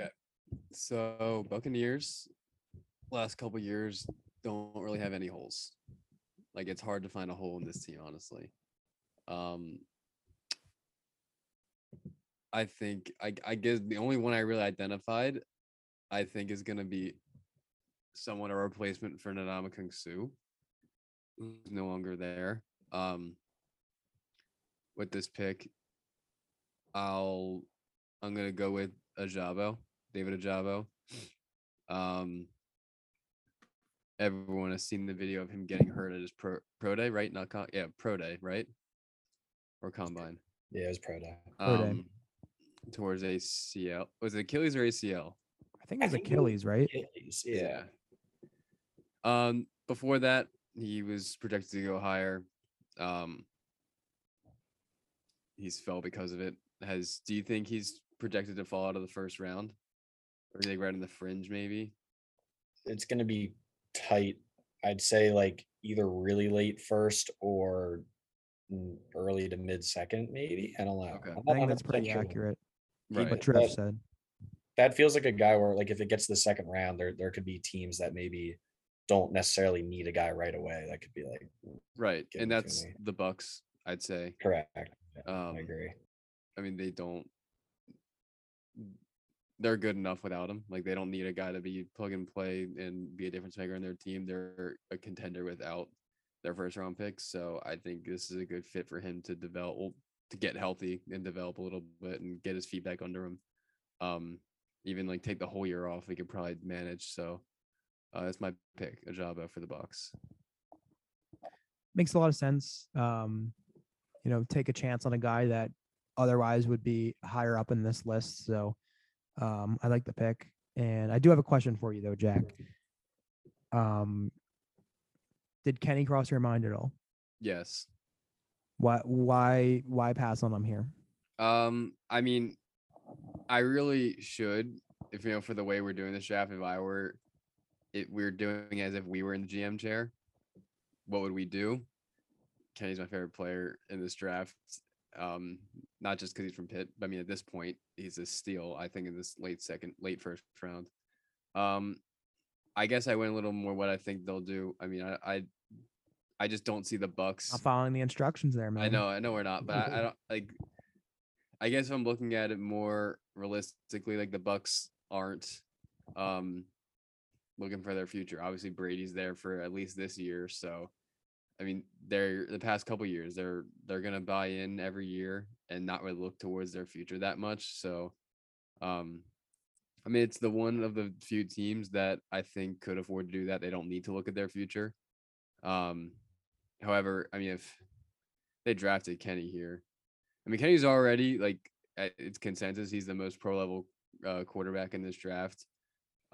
Okay, so Buccaneers, last couple years don't really have any holes. Like, it's hard to find a hole in this team, honestly. I think I guess the only one I really identified, I think, is going to be somewhat a replacement for Ndamukong Suh, who's no longer there. With this pick, I'm going to go with Ajabo, David Ajabo. Everyone has seen the video of him getting hurt at his pro day, right? Pro day, right? Or combine. Yeah, it was pro day. Towards ACL. Was it Achilles or ACL? I think it was Achilles, right? Achilles, yeah. Before that, he was projected to go higher. He's fell because of it. Do you think he's projected to fall out of the first round? Or is he right in the fringe, maybe? It's going to be tight. I'd say like either really late first or early to mid second, maybe. I don't know. Okay. I think that's pretty accurate. Right. What Trev said. That feels like a guy where, like, if it gets to the second round, there could be teams that maybe don't necessarily need a guy right away. That could be like right, and that's the Bucks, I'd say. Correct. Yeah, I agree. I mean, they're good enough without him. Like, they don't need a guy to be plug and play and be a difference maker in their team. They're a contender without their first round picks. So I think this is a good fit for him to develop, to get healthy and develop a little bit and get his feet back under him. Even like take the whole year off, we could probably manage. So that's my pick, Ajabo for the Bucs. Makes a lot of sense. Take a chance on a guy that otherwise would be higher up in this list. So I like the pick. And I do have a question for you though, Jack. Did Kenny cross your mind at all? Yes. Why pass on him here? I mean, I really should, if you know, for the way we're doing this draft, we're doing as if we were in the GM chair, what would we do? Kenny's my favorite player in this draft. Not just because he's from Pitt, but I mean, at this point, he's a steal, I think, in this late first round. I guess I went a little more what I think they'll do. I mean, I just don't see the Bucks. I'm following the instructions there, man. I know we're not, but I don't like. I guess I'm looking at it more realistically, like the Bucks aren't looking for their future. Obviously, Brady's there for at least this year, so I mean, the past couple years, they're gonna buy in every year and not really look towards their future that much. So, I mean, it's the one of the few teams that I think could afford to do that. They don't need to look at their future. However, I mean, if they drafted Kenny here, I mean, Kenny's already, like, it's consensus, he's the most pro-level quarterback in this draft.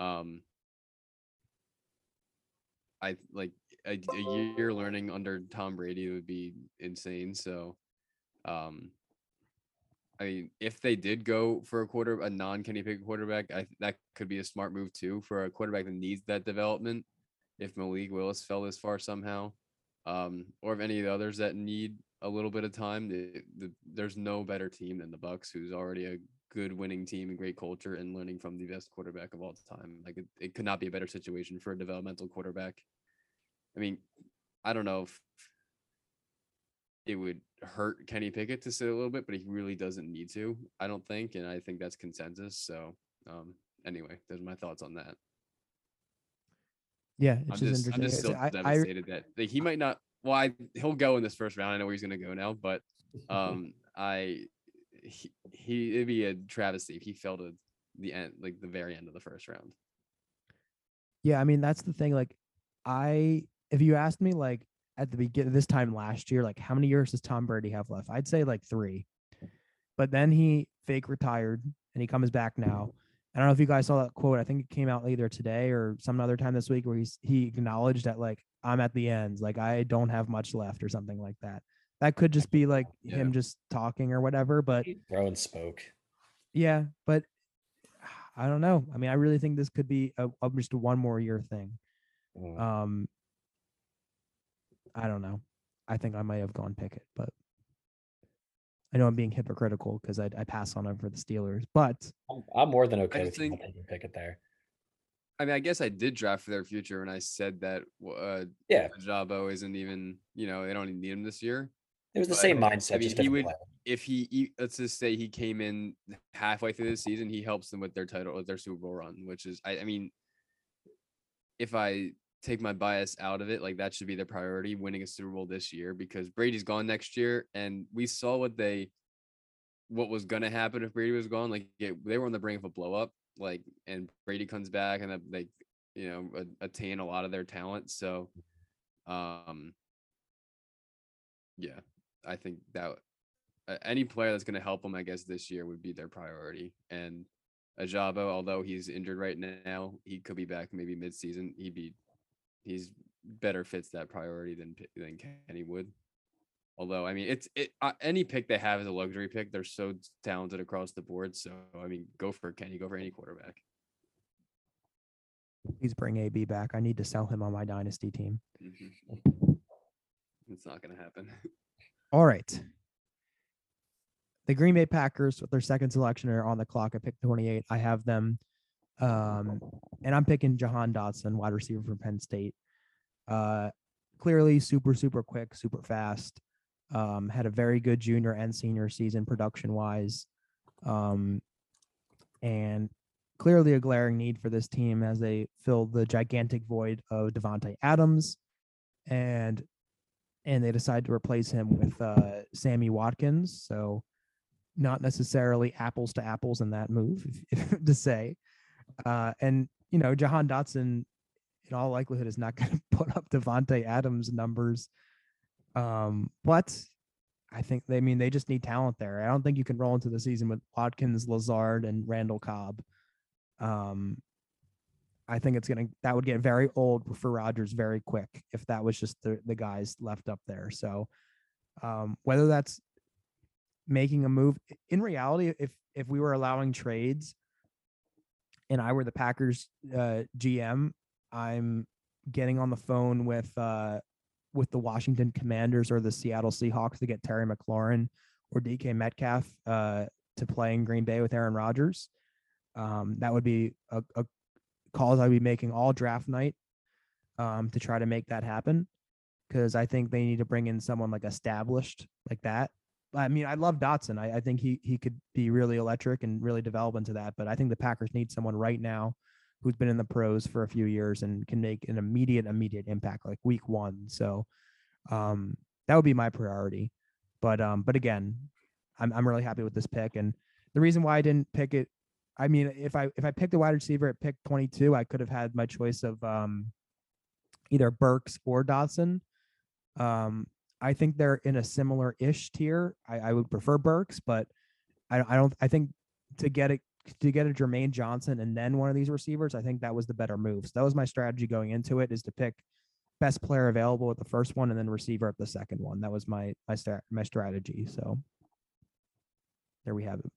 I like a year learning under Tom Brady would be insane. So, I mean, if they did go for a non-Kenny Pickett quarterback, that could be a smart move too for a quarterback that needs that development. If Malik Willis fell this far somehow, or if any of the others that need a little bit of time, there's no better team than the Bucks, who's already a good winning team and great culture and learning from the best quarterback of all time. Like it could not be a better situation for a developmental quarterback. I mean, I don't know if it would hurt Kenny Pickett to sit a little bit, but he really doesn't need to, I don't think. And I think that's consensus. So anyway, those are my thoughts on that. Yeah. I'm just still devastated that like, he might not. Well, he'll go in this first round. I know where he's going to go now, but it'd be a travesty if he fell to the end, like the very end of the first round. Yeah, I mean, that's the thing. Like, if you asked me, like, at the beginning this time last year, like, how many years does Tom Brady have left? I'd say like 3, but then he fake retired and he comes back now. I don't know if you guys saw that quote. I think it came out either today or some other time this week where he acknowledged that, like, I'm at the end, like I don't have much left or something like that. That could just be like him just talking or whatever, but throwing smoke. Yeah, but I don't know. I mean, I really think this could be a just one more year thing. I don't know. I think I might have gone Pickett, but I know I'm being hypocritical because I pass on him for the Steelers, but I'm more than okay with taking Pickett there. I mean, I guess I did draft for their future when I said that Ajabo isn't even, you know, they don't need him this year. It was the same mindset. I mean, if he, let's just say he came in halfway through the season, he helps them with their title, with their Super Bowl run, which is, I mean, if I take my bias out of it, like that should be their priority, winning a Super Bowl this year, because Brady's gone next year. And we saw what was going to happen if Brady was gone. Like they were on the brink of a blow up, like, and Brady comes back and they, you know, attain a lot of their talent. So, yeah, I think that any player that's going to help them, I guess, this year would be their priority. And Ajabo, although he's injured right now, he could be back maybe midseason. He's better fits that priority than Kenny would. Although, I mean, any pick they have is a luxury pick. They're so talented across the board. So, I mean, go for Kenny, go for any quarterback. Please bring AB back. I need to sell him on my dynasty team. Mm-hmm. It's not going to happen. All right. The Green Bay Packers, with their second selection, are on the clock at pick 28. I have them. And I'm picking Jahan Dotson, wide receiver from Penn State. Clearly super, super quick, super fast. Had a very good junior and senior season production-wise. And clearly a glaring need for this team as they fill the gigantic void of Devontae Adams. And they decide to replace him with Sammy Watkins. So not necessarily apples to apples in that move, to say. And, you know, Jahan Dotson, in all likelihood, is not going to put up Devontae Adams numbers. But I think, they just need talent there. I don't think you can roll into the season with Watkins, Lazard, and Randall Cobb. I think that would get very old for Rodgers very quick if that was just the guys left up there. So whether that's making a move, in reality, if we were allowing trades and I were the Packers GM, I'm getting on the phone with the Washington Commanders or the Seattle Seahawks to get Terry McLaurin or DK Metcalf to play in Green Bay with Aaron Rodgers. That would be a calls I'd be making all draft night to try to make that happen, because I think they need to bring in someone like established like that. I mean, I love Dotson. I think he could be really electric and really develop into that, but I think the Packers need someone right now who's been in the pros for a few years and can make an immediate impact, like week one. So that would be my priority. But again, I'm really happy with this pick. And the reason why I didn't pick it, I mean, if I picked a wide receiver at pick 22, I could have had my choice of either Burks or Dotson. I think they're in a similar-ish tier. I would prefer Burks, but I think to get a Jermaine Johnson and then one of these receivers, I think that was the better move. So that was my strategy going into it, is to pick best player available at the first one and then receiver at the second one. That was my strategy. So there we have it.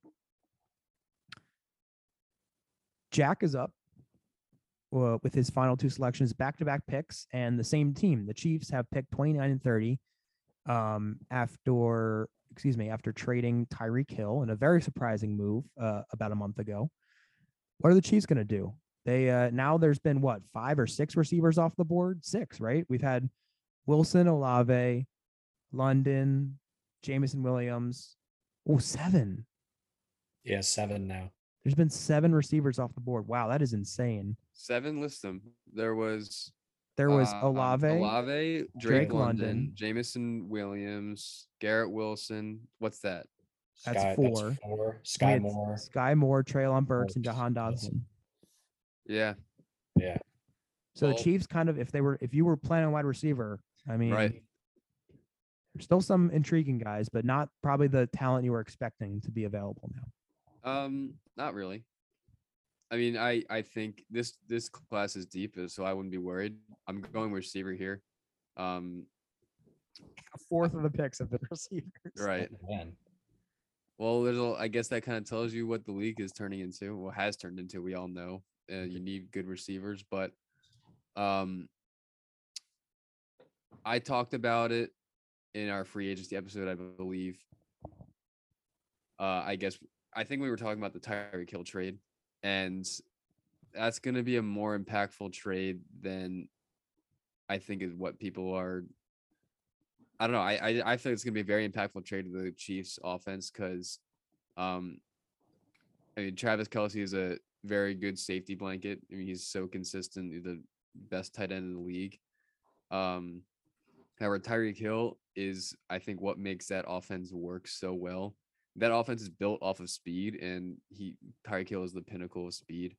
Jack is up with his final two selections, back-to-back picks, and the same team. The Chiefs have picked 29 and 30 after trading Tyreek Hill in a very surprising move about a month ago. What are the Chiefs going to do? They now there's been, what, 5 or 6 receivers off the board? 6, right? We've had Wilson, Olave, London, Jameson Williams. Oh, 7. Yeah, 7 now. There's been 7 receivers off the board. Wow, that is insane. 7, list them. There was Olave, Drake London, Jameson Williams, Garrett Wilson. What's that? That's four. Skyy Moore, Treylon Burks, and Jahan Dotson. Yeah. Yeah. So the Chiefs kind of, if you were playing a wide receiver, I mean, right. There's still some intriguing guys, but not probably the talent you were expecting to be available now. Not really. I mean, I think this class is deep, so I wouldn't be worried. I'm going receiver here. A fourth of the picks of the receivers. Right. Well, I guess that kind of tells you what the league is turning into. Well, has turned into. We all know you need good receivers, but I talked about it in our free agency episode, I believe. I think we were talking about the Tyreek Hill trade, and that's going to be a more impactful trade than I think is what people are. I don't know. I think it's going to be a very impactful trade to the Chiefs offense because, I mean, Travis Kelce is a very good safety blanket. I mean, he's so consistent. He's the best tight end in the league. However, Tyreek Hill is, I think, what makes that offense work so well. That offense is built off of speed, and Tyreek Hill is the pinnacle of speed.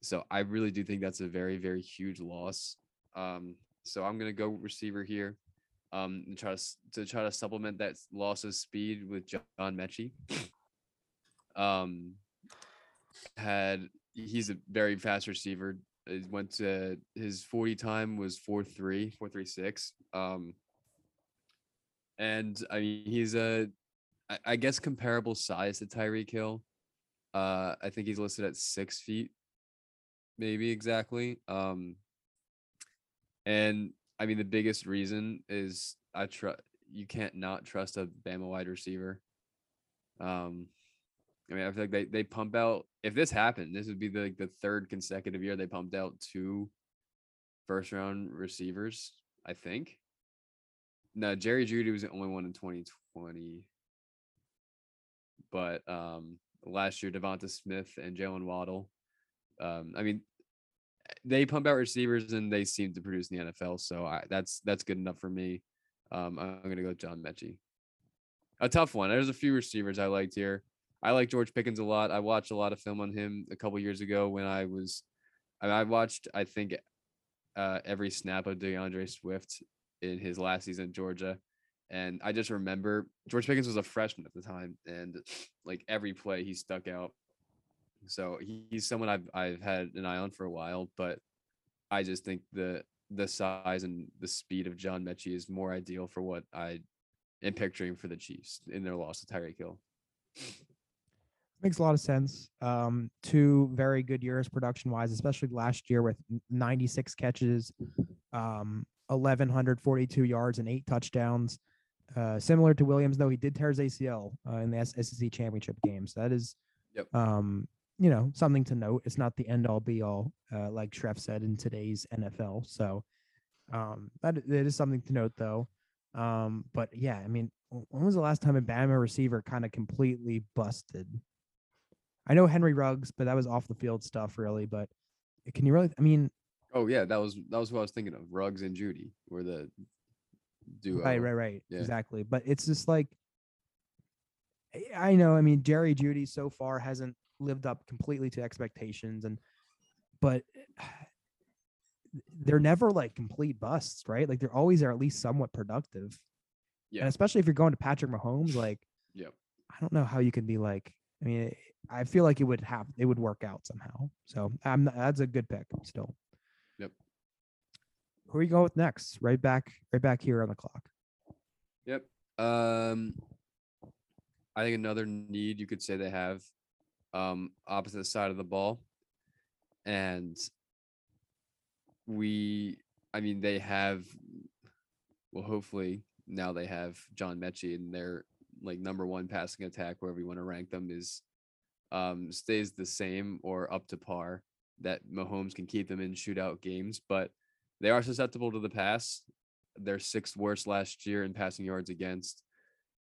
So I really do think that's a very, very huge loss. So I'm going to go receiver here. And try to supplement that loss of speed with John Mechie. He's a very fast receiver. He went to his 40 time was 4.36. And I mean he's I guess comparable size to Tyreek Hill. I think he's listed at 6 feet, maybe exactly. And I mean, the biggest reason is you can't not trust a Bama wide receiver. I mean, I feel like they pump out. If this happened, this would be the third consecutive year they pumped out two first-round receivers, I think. No, Jerry Jeudy was the only one in 2020. But last year, Devonta Smith and Jalen Waddle. I mean, they pump out receivers and they seem to produce in the NFL. So that's good enough for me. I'm going to go with John Mechie. A tough one. There's a few receivers I liked here. I like George Pickens a lot. I watched a lot of film on him a couple years ago when I watched, I think, every snap of DeAndre Swift in his last season at Georgia. And I just remember George Pickens was a freshman at the time. And like every play he stuck out. So he's someone I've had an eye on for a while, but I just think the size and the speed of John Mechie is more ideal for what I am picturing for the Chiefs in their loss to Tyreek Hill. Makes a lot of sense. Two very good years production-wise, especially last year with 96 catches, 1,142 yards, and 8 touchdowns. Similar to Williams, though, he did tear his ACL in the SEC championship game. So that is, you know, something to note. It's not the end all be all, like Shref said in today's NFL. So that is something to note, though. But yeah, I mean, when was the last time a Bama receiver kind of completely busted? I know Henry Ruggs, but that was off the field stuff, really. But can you really? I mean, oh yeah, that was what I was thinking of. Ruggs and Jeudy were the duo. Right, yeah. Exactly. But it's just like, I know. I mean, Jerry Jeudy so far hasn't lived up completely to expectations, but they're never like complete busts, right? Like they're always at least somewhat productive. Yeah. And especially if you're going to Patrick Mahomes, like, yeah, I don't know how you could be like, I mean, I feel like it would work out somehow. So that's a good pick still. Yep. Who are you going with next? Right back here on the clock. Yep. I think another need you could say they have, opposite side of the ball, and they have, well, hopefully now they have John Mechie, and their like number one passing attack, wherever you want to rank them, is stays the same or up to par, that Mahomes can keep them in shootout games, but they are susceptible to the pass. They're sixth worst last year in passing yards against,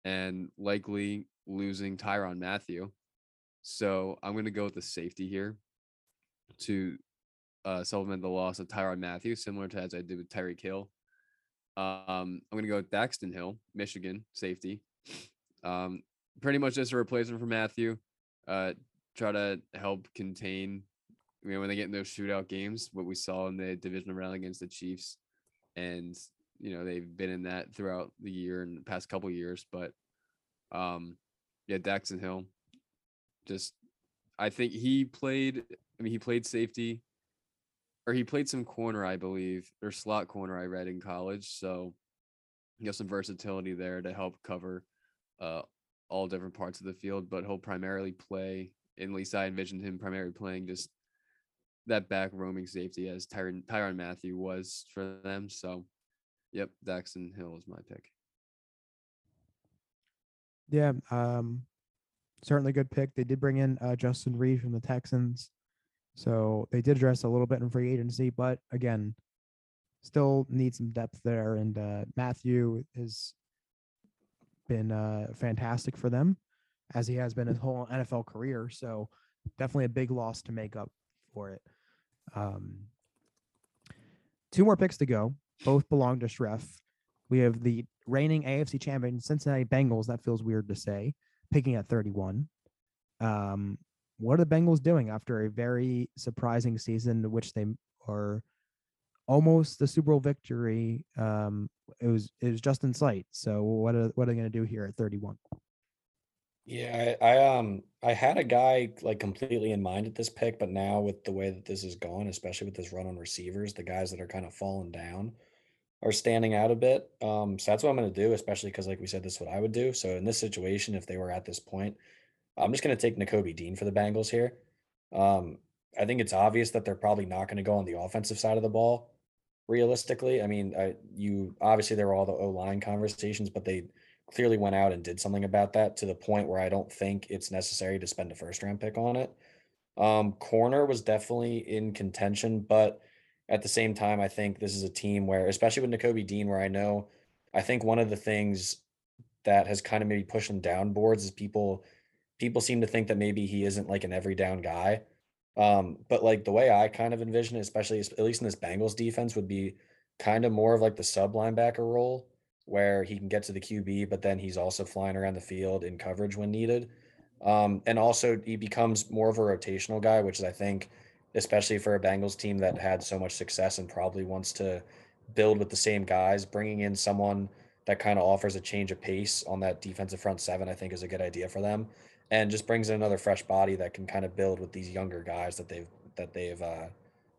and likely losing Tyrann Mathieu. So I'm going to go with the safety here to supplement the loss of Tyrann Mathieu, similar to as I did with Tyreek Hill. I'm going to go with Daxton Hill, Michigan safety. Pretty much just a replacement for Mathieu. Try to help contain, when they get in those shootout games, what we saw in the divisional round against the Chiefs. And, they've been in that throughout the year and the past couple of years. But, Daxton Hill. I think he played safety, or he played some corner, I believe, or slot corner, I read in college. So you have some versatility there to help cover all different parts of the field, but he'll primarily play, at least I envisioned him primarily playing just that back roaming safety as Tyrann Mathieu was for them. So, yep, Daxton Hill is my pick. Yeah, certainly good pick. They did bring in Justin Reed from the Texans. So they did address a little bit in free agency, but again, still need some depth there. And Mathieu is been fantastic for them, as he has been his whole NFL career. So definitely a big loss to make up for it. Two more picks to go. Both belong to Shref. We have the reigning AFC champion Cincinnati Bengals. That feels weird to say, picking at 31. What are the Bengals doing after a very surprising season, which they are almost the Super Bowl victory? It was just in sight. So what are they going to do here at 31? Yeah, I had a guy like completely in mind at this pick, but now with the way that this is going, especially with this run on receivers, the guys that are kind of falling down are standing out a bit. So that's what I'm going to do, especially because, like we said, this is what I would do. So in this situation, if they were at this point, I'm just going to take Nakobe Dean for the Bengals here. I think it's obvious that they're probably not going to go on the offensive side of the ball realistically. I mean, you obviously there were all the O-line conversations, but they clearly went out and did something about that to the point where I don't think it's necessary to spend a first-round pick on it. Corner was definitely in contention, but at the same time, I think this is a team where, especially with Nakobe Dean, where I think one of the things that has kind of maybe pushed him down boards is people seem to think that maybe he isn't like an every down guy. But like the way I kind of envision it, especially at least in this Bengals defense, would be kind of more of like the sub linebacker role where he can get to the QB, but then he's also flying around the field in coverage when needed. And also he becomes more of a rotational guy, which is, I think, especially for a Bengals team that had so much success and probably wants to build with the same guys, bringing in someone that kind of offers a change of pace on that defensive front seven, I think is a good idea for them. And just brings in another fresh body that can kind of build with these younger guys that they've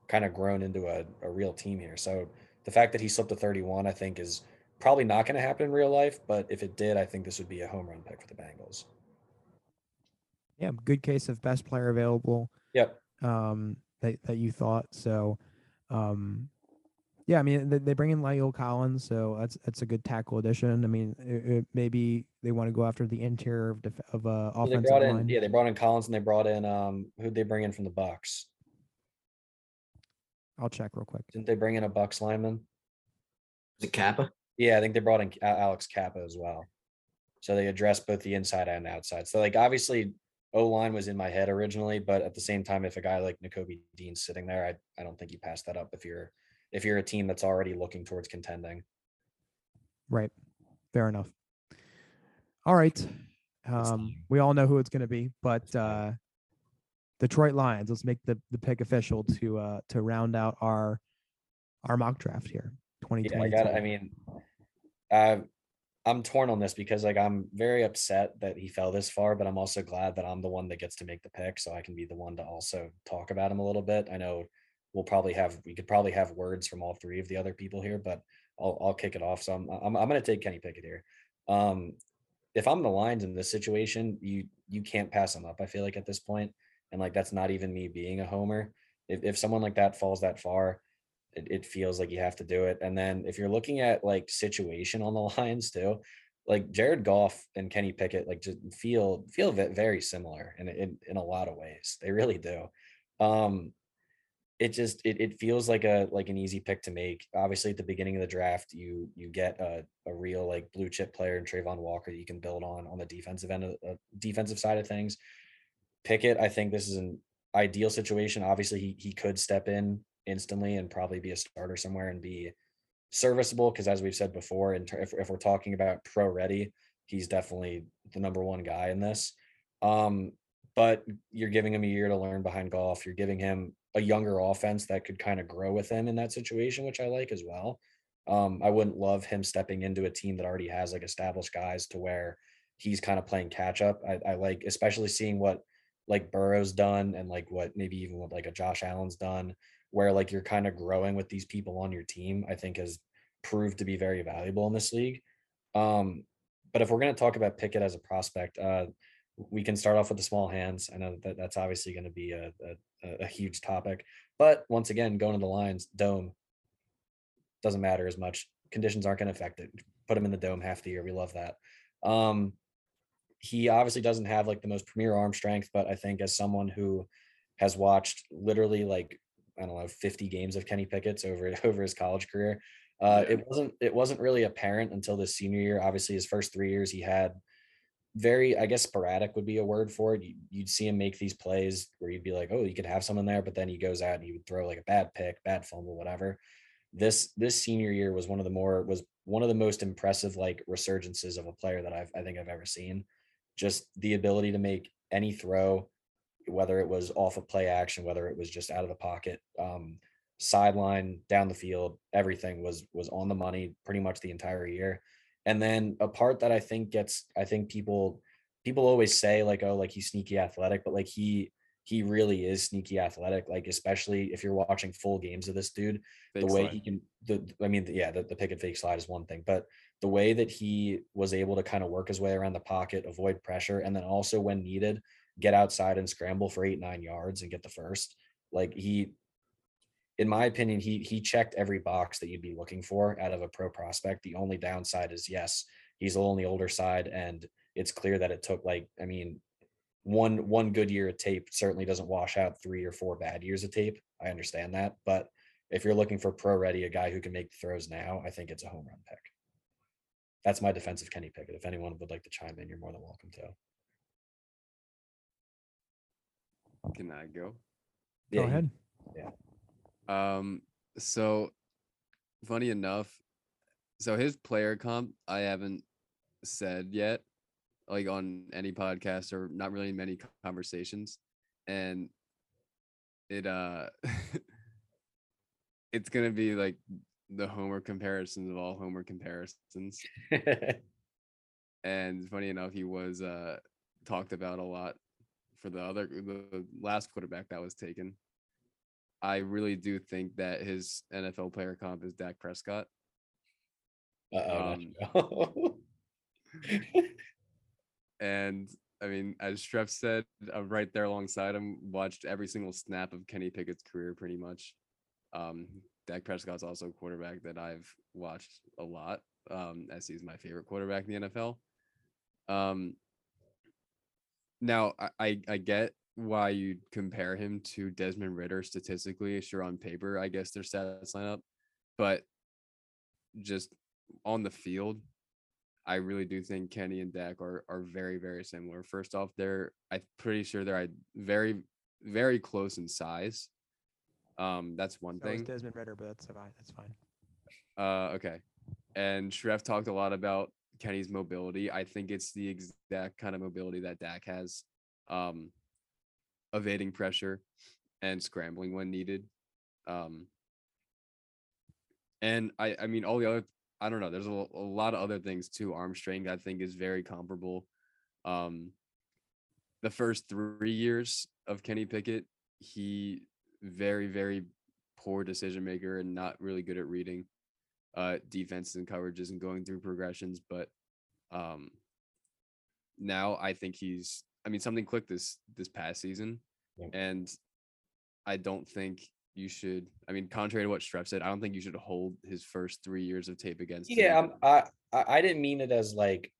kind of grown into a real team here. So the fact that he slipped to 31, I think, is probably not going to happen in real life. But if it did, I think this would be a home run pick for the Bengals. Yeah, good case of best player available. Yep. That you thought. So, yeah, I mean, they bring in La'el Collins, so that's a good tackle addition. I mean, maybe they want to go after the interior of offensive line. They brought in Collins, and they brought in who'd they bring in from the Bucs? I'll check real quick. Didn't they bring in a Bucs lineman? Is it Kappa? Yeah, I think they brought in Alex Kappa as well. So they addressed both the inside and outside. So, like, obviously O-line was in my head originally, but at the same time, if a guy like Nakobe Dean's sitting there, I don't think you pass that up if you're a team that's already looking towards contending. Right. Fair enough. All right. We all know who it's going to be, but Detroit Lions, let's make the pick official to round out our mock draft here. 2020. Yeah, I'm torn on this because like, I'm very upset that he fell this far, but I'm also glad that I'm the one that gets to make the pick. So I can be the one to also talk about him a little bit. I know we could probably have words from all three of the other people here, but I'll kick it off. So I'm going to take Kenny Pickett here. If I'm the Lions in this situation, you can't pass him up. I feel like at this point, and like, that's not even me being a homer. If someone like that falls that far, it feels like you have to do it. And then if you're looking at like situation on the Lions too, like Jared Goff and Kenny Pickett, like just feel very similar in a lot of ways. They really do. It feels like an easy pick to make. Obviously, at the beginning of the draft, you get a real like blue chip player in Travon Walker that you can build on the defensive end of defensive side of things. Pickett, I think this is an ideal situation. Obviously, he could step in instantly and probably be a starter somewhere and be serviceable because, as we've said before, and if we're talking about pro ready, he's definitely the number one guy in this. But you're giving him a year to learn behind Goff. You're giving him a younger offense that could kind of grow with him in that situation, which I like as well. I wouldn't love him stepping into a team that already has like established guys to where he's kind of playing catch up. I like, especially seeing what like Burrow's done and like what maybe even what like a Josh Allen's done, where like you're kind of growing with these people on your team, I think has proved to be very valuable in this league. But if we're going to talk about Pickett as a prospect, we can start off with the small hands. I know that that's obviously going to be a huge topic, but once again, going to the Lions dome doesn't matter as much. Conditions aren't going to affect it. Put him in the dome half the year. We love that. He obviously doesn't have like the most premier arm strength, but I think as someone who has watched literally like, I don't know, 50 games of Kenny Pickett's over his college career, It wasn't really apparent until his senior year. Obviously, his first 3 years, he had very, I guess, sporadic would be a word for it. You'd see him make these plays where you'd be like, oh, you could have someone there, but then he goes out and he would throw like a bad pick, bad fumble, whatever. This senior year was one of the most impressive like resurgences of a player that I think I've ever seen. Just the ability to make any throw, whether it was off of play action, whether it was just out of the pocket, sideline, down the field, everything was on the money pretty much the entire year. And then a part that I think people always say like, oh, like he's sneaky athletic, but like he really is sneaky athletic. Like, especially if you're watching full games of this dude, fake the way slide. He can, the pick and fake slide is one thing, but the way that he was able to kind of work his way around the pocket, avoid pressure. And then also when needed, get outside and scramble for 8-9 yards and get the first, like in my opinion, he checked every box that you'd be looking for out of a pro prospect. The only downside is, yes, he's a little on the older side, and it's clear that it took one good year of tape certainly doesn't wash out 3 or 4 bad years of tape. I understand that, but if you're looking for pro ready, a guy who can make the throws now, I think it's a home run pick. That's my defense of Kenny Pickett. If anyone would like to chime in, you're more than welcome to. Can I go? Yeah, go ahead. Yeah. So funny enough, so his player comp, I haven't said yet, like on any podcast or not really many conversations, and it, it's going to be like the Homer comparisons of all Homer comparisons. And funny enough, he was, talked about a lot for the last quarterback that was taken. I really do think that his NFL player comp is Dak Prescott. And I mean, as Shref said, I'm right there alongside him, watched every single snap of Kenny Pickett's career pretty much. Dak Prescott's also a quarterback that I've watched a lot, as he's my favorite quarterback in the NFL. Now, I get why you compare him to Desmond Ridder statistically. Sure, on paper, I guess their stats line up, but just on the field, I really do think Kenny and Dak are very, very similar. First off, I'm pretty sure they're very, very close in size. That's one thing. It's Desmond Ridder, but that's fine. Okay. And Shref talked a lot about Kenny's mobility. I think it's the exact kind of mobility that Dak has. Evading pressure and scrambling when needed. And I mean, all the other, I don't know, there's a lot of other things too. Arm strength, I think, is very comparable. The first 3 years of Kenny Pickett, he very, very poor decision maker and not really good at reading defenses and coverages and going through progressions. But now I think something clicked this past season, and I don't think you should. I mean, contrary to what Shref said, I don't think you should hold his first 3 years of tape against him. Yeah, I didn't mean it as like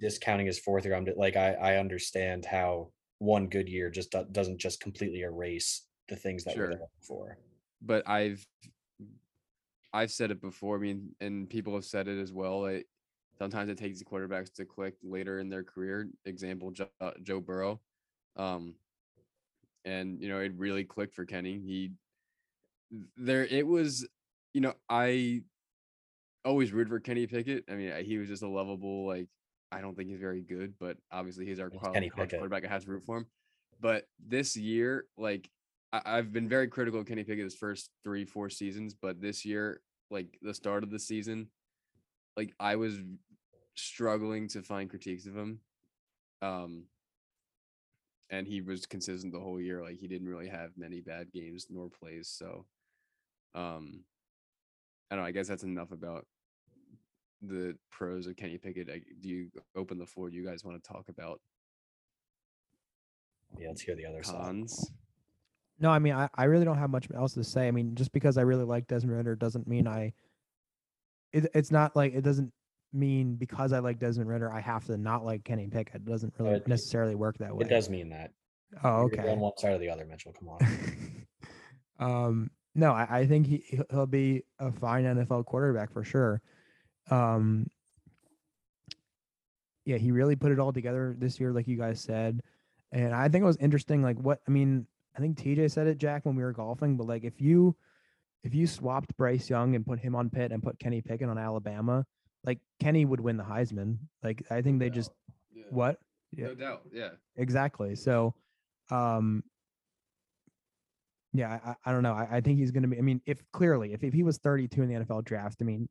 discounting his fourth year. I'm like I understand how one good year just doesn't just completely erase the things that were there before. But I've said it before. I mean, and people have said it as well. Sometimes it takes the quarterbacks to click later in their career. Example, Joe Burrow. And, you know, it really clicked for Kenny. I always root for Kenny Pickett. I mean, he was just a lovable, like, I don't think he's very good, but obviously he's our quarterback. I have to root for him. But this year, like, I've been very critical of Kenny Pickett his first 3-4 seasons. But this year, like the start of the season, like I was struggling to find critiques of him. And he was consistent the whole year. Like he didn't really have many bad games nor plays. So I don't know, I guess that's enough about the pros of Kenny Pickett. Do you open the floor? Do you guys want to talk about? Yeah, let's hear the other cons. No, I mean, I really don't have much else to say. I mean, just because I really like Desmond Ridder doesn't mean it's not like, it doesn't mean because I like Desmond Ridder, I have to not like Kenny Pickett. It doesn't really necessarily work that way. It does mean that. Oh, okay. You're on one side or the other, Mitchell. Come on. No, I think he'll be a fine NFL quarterback for sure. Yeah, he really put it all together this year, like you guys said. And I think it was interesting, like I think TJ said it, Jack, when we were golfing, but like if you swapped Bryce Young and put him on Pitt and put Kenny Pickett on Alabama, like Kenny would win the Heisman. Like I think they just what? Yeah. No doubt. Yeah. Exactly. So yeah, I don't know. I think he's gonna be, I mean, if he was 32 in the NFL draft, I mean,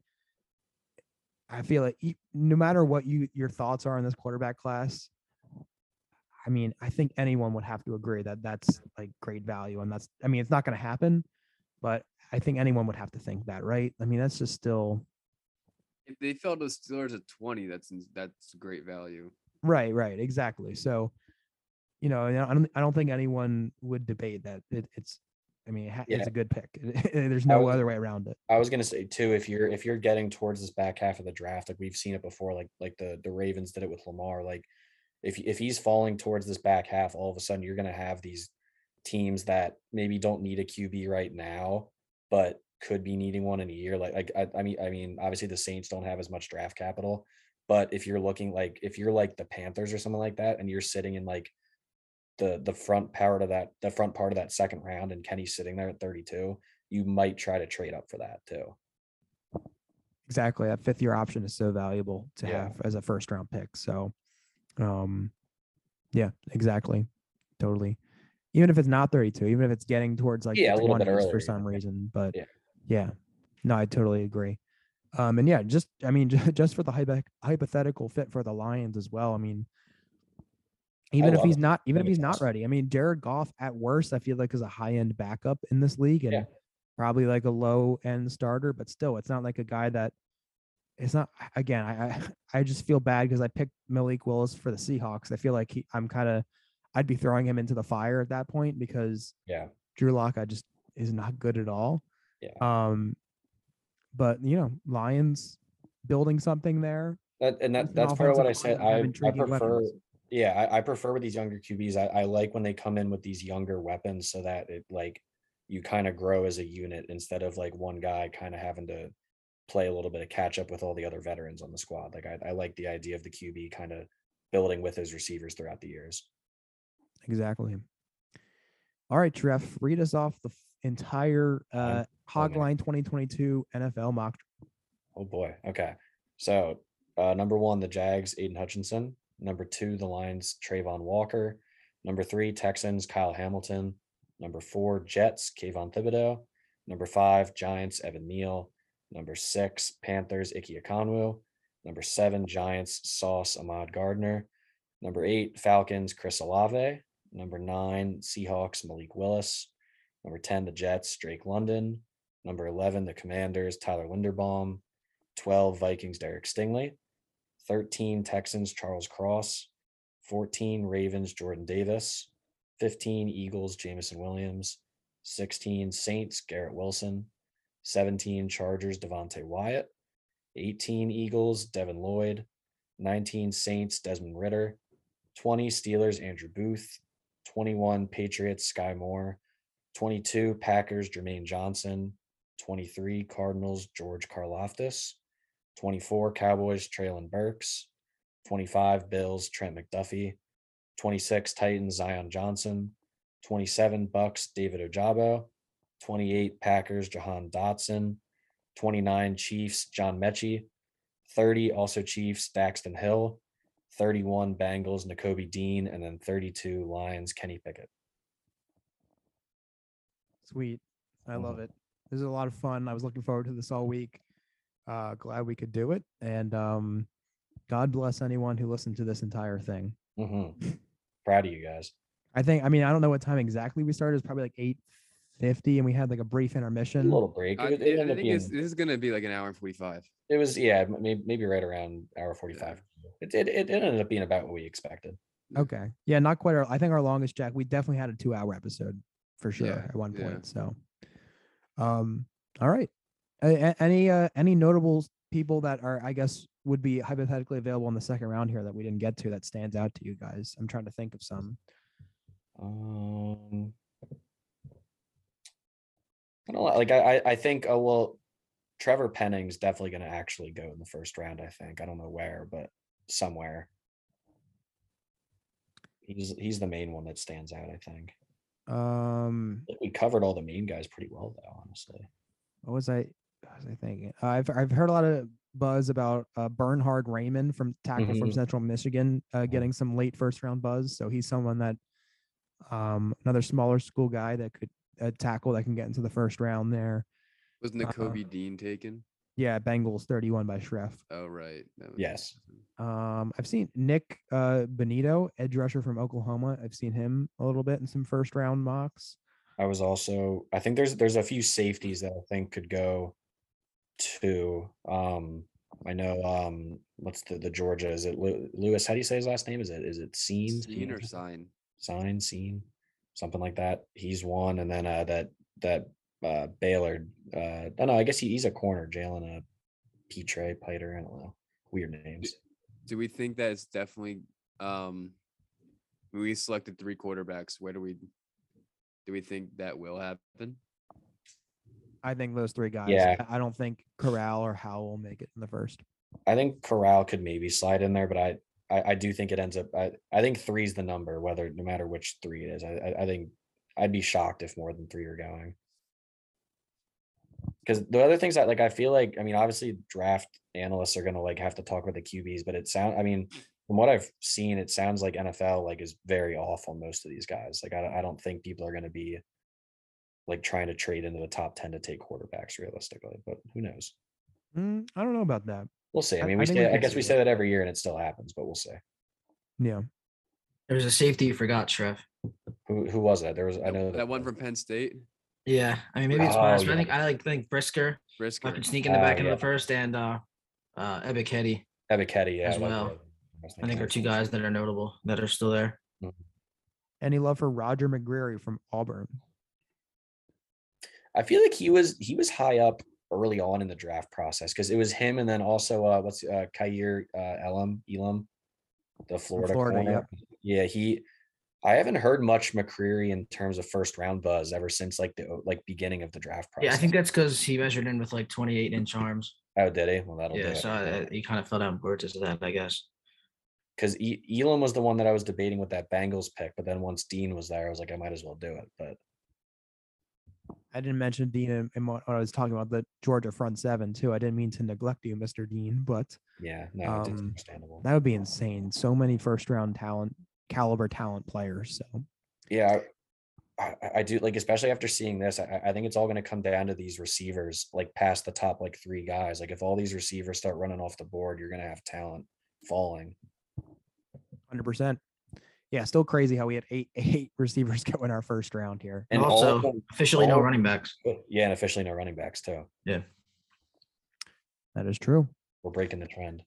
I feel like no matter what your thoughts are on this quarterback class, I mean, I think anyone would have to agree that that's like great value. And it's not going to happen, but I think anyone would have to think that, right? I mean, that's just still. If they fell to the Steelers at 20, that's great value. Right. Exactly. So, you know, I don't think anyone would debate that it's a good pick. There's no other way around it. I was going to say too, if you're getting towards this back half of the draft, like we've seen it before, like the Ravens did it with Lamar, like if he's falling towards this back half, all of a sudden you're going to have these teams that maybe don't need a QB right now, but could be needing one in a year. I mean, obviously the Saints don't have as much draft capital, but if you're like the Panthers or something like that, and you're sitting in like the front part of that second round, and Kenny's sitting there at 32, you might try to trade up for that too. Exactly. That fifth year option is so valuable to have as a first round pick. So yeah, exactly. Totally. Even if it's not 32, even if it's getting towards like a little bit earlier for some reason, but yeah, no, I totally agree. And yeah, just for the hypothetical fit for the Lions as well. I mean, even if he's not ready. I mean, Jared Goff at worst, I feel like is a high-end backup in this league and probably like a low-end starter, but still it's not like a guy that it's not, again, I just feel bad because I picked Malik Willis for the Seahawks. I feel like I'd be throwing him into the fire at that point because Drew Lock, I just is not good at all. Yeah. But you know, Lions building something there. That's part of what I said. I prefer weapons. Yeah, I prefer with these younger QBs. I like when they come in with these younger weapons so that it like you kind of grow as a unit instead of like one guy kind of having to play a little bit of catch up with all the other veterans on the squad. Like I like the idea of the QB kind of building with his receivers throughout the years. Exactly. All right, Treff, read us off the entire Hogline 2022 NFL mock. Oh boy. Okay. So number one, the Jags, Aidan Hutchinson. Number two, the Lions, Travon Walker. Number three, Texans, Kyle Hamilton. Number four, Jets, Kayvon Thibodeau. Number five, Giants, Evan Neal. Number six, Panthers, Ike Okonwu. Number seven, Giants, Sauce, Ahmad Gardner. Number eight, Falcons, Chris Olave. Number nine, Seahawks, Malik Willis. Number 10, the Jets, Drake London. Number 11, the Commanders, Tyler Linderbaum. 12, Vikings, Derek Stingley. 13, Texans, Charles Cross. 14, Ravens, Jordan Davis. 15, Eagles, Jameson Williams. 16, Saints, Garrett Wilson. 17, Chargers, Devontae Wyatt. 18, Eagles, Devin Lloyd. 19, Saints, Desmond Ridder. 20, Steelers, Andrew Booth. 21, Patriots, Skyy Moore. 22, Packers, Jermaine Johnson. 23, Cardinals, George Karlaftis. 24, Cowboys, Treylon Burks. 25, Bills, Trent McDuffie. 26, Titans, Zion Johnson. 27, Bucks, David Ojabo. 28, Packers, Jahan Dotson. 29, Chiefs, John Mechie. 30, also Chiefs, Daxton Hill. 31, Bengals, Nakobe Dean. And then 32, Lions, Kenny Pickett. Sweet. I love it. This is a lot of fun. I was looking forward to this all week. Glad we could do it, and God bless anyone who listened to this entire thing. Mm-hmm. Proud of you guys. I don't know what time exactly we started. It's probably like 8:50, and we had like a brief intermission, a little break. This is gonna be like an hour and 45. It was maybe right around hour 45. Yeah. It ended up being about what we expected. Okay, yeah, not quite. I think our longest, Jack. We definitely had a 2-hour episode for sure at one point. So, all right. Any notable people that are, I guess, would be hypothetically available in the second round here that we didn't get to that stands out to you guys? I'm trying to think of some. I think Trevor Penning's definitely going to actually go in the first round, I think. I don't know where, but somewhere. He's the main one that stands out, I think. I think we covered all the main guys pretty well, though, honestly. What was I thinking? I've heard a lot of buzz about Bernhard Raymond from tackle from Central Michigan getting some late first round buzz. So he's someone that another smaller school guy that could tackle that can get into the first round there. Was Nakobe Dean taken? Yeah, Bengals 31 by Shref. Oh, right. Yes. I've seen Nick Benito, edge rusher from Oklahoma. I've seen him a little bit in some first round mocks. I think there's a few safeties that I think could go to. I know what's the Georgia? Is it Lewis? How do you say his last name? Is it Seen or Sign? Sign, Seen, something like that. He's one, and then that Baylor. I guess he's a corner. Jalen Petre, Piter. I don't know. Weird names. Do we think that it's definitely? We selected three quarterbacks. Where do we? Do we think that will happen? I think those three guys. Yeah. I don't think Corral or Howell will make it in the first. I think Corral could maybe slide in there, but I do think it ends up. I think three is the number, no matter which three it is. I think I'd be shocked if more than three are going. Because the other things that I feel like, obviously draft analysts are going to have to talk with the QBs, but it sounds. From what I've seen, it sounds like NFL is very off on most of these guys. I don't think people are going to be trying to trade into the top 10 to take quarterbacks realistically, but who knows? I don't know about that. We'll see. I guess we say that every year and it still happens, but we'll see. Yeah. There was a safety you forgot, Shref. Who was that? I know that one from Penn State. Yeah. Maybe it's Myers, but yeah. I think Brisker. I could sneak in the back end of the first and Ebiketie. Ebiketie, yeah. As well. I think there are two guys that are notable that are still there. Any love for Roger McGreary from Auburn? I feel like he was high up early on in the draft process because it was him and then also Khair Elam, the Florida corner. Yeah. I haven't heard much McCreary in terms of first round buzz ever since the beginning of the draft process. Yeah, I think that's because he measured in with 28-inch arms. Oh, did he? Well, that'll do it. So he kind of fell down gorgeous to that, I guess. Because Elam was the one that I was debating with that Bengals pick, but then once Dean was there, I was I might as well do it. But I didn't mention Dean in what I was talking about, the Georgia front seven, too. I didn't mean to neglect you, Mr. Dean, but yeah, no, it's understandable. That would be insane. So many first round caliber talent players. So yeah, I do especially after seeing this, I think it's all going to come down to these receivers, past the top three guys. If all these receivers start running off the board, you're going to have talent falling. 100%. Yeah, still crazy how we had eight receivers go in our first round here. And also officially no running backs. Yeah, and officially no running backs too. Yeah. That is true. We're breaking the trend.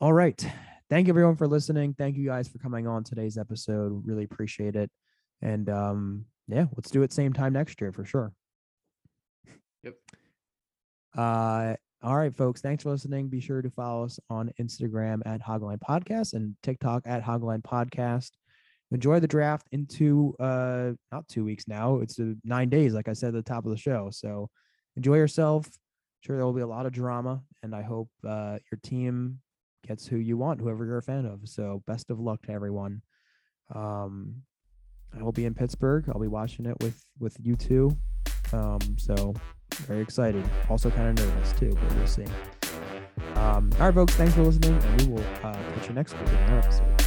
All right. Thank you everyone for listening. Thank you guys for coming on today's episode. Really appreciate it. And yeah, let's do it same time next year for sure. Yep. All right, folks, thanks for listening. Be sure to follow us on Instagram at Hogline Podcast and TikTok at Hogline Podcast. Enjoy the draft into not 2 weeks now. It's 9 days, like I said at the top of the show. So enjoy yourself. I'm sure there will be a lot of drama, and I hope your team gets who you want, whoever you're a fan of. So best of luck to everyone. I will be in Pittsburgh. I'll be watching it with you two. So very excited, also kind of nervous too, but we'll see. All right, folks, thanks for listening, and we will catch you next week in our episode.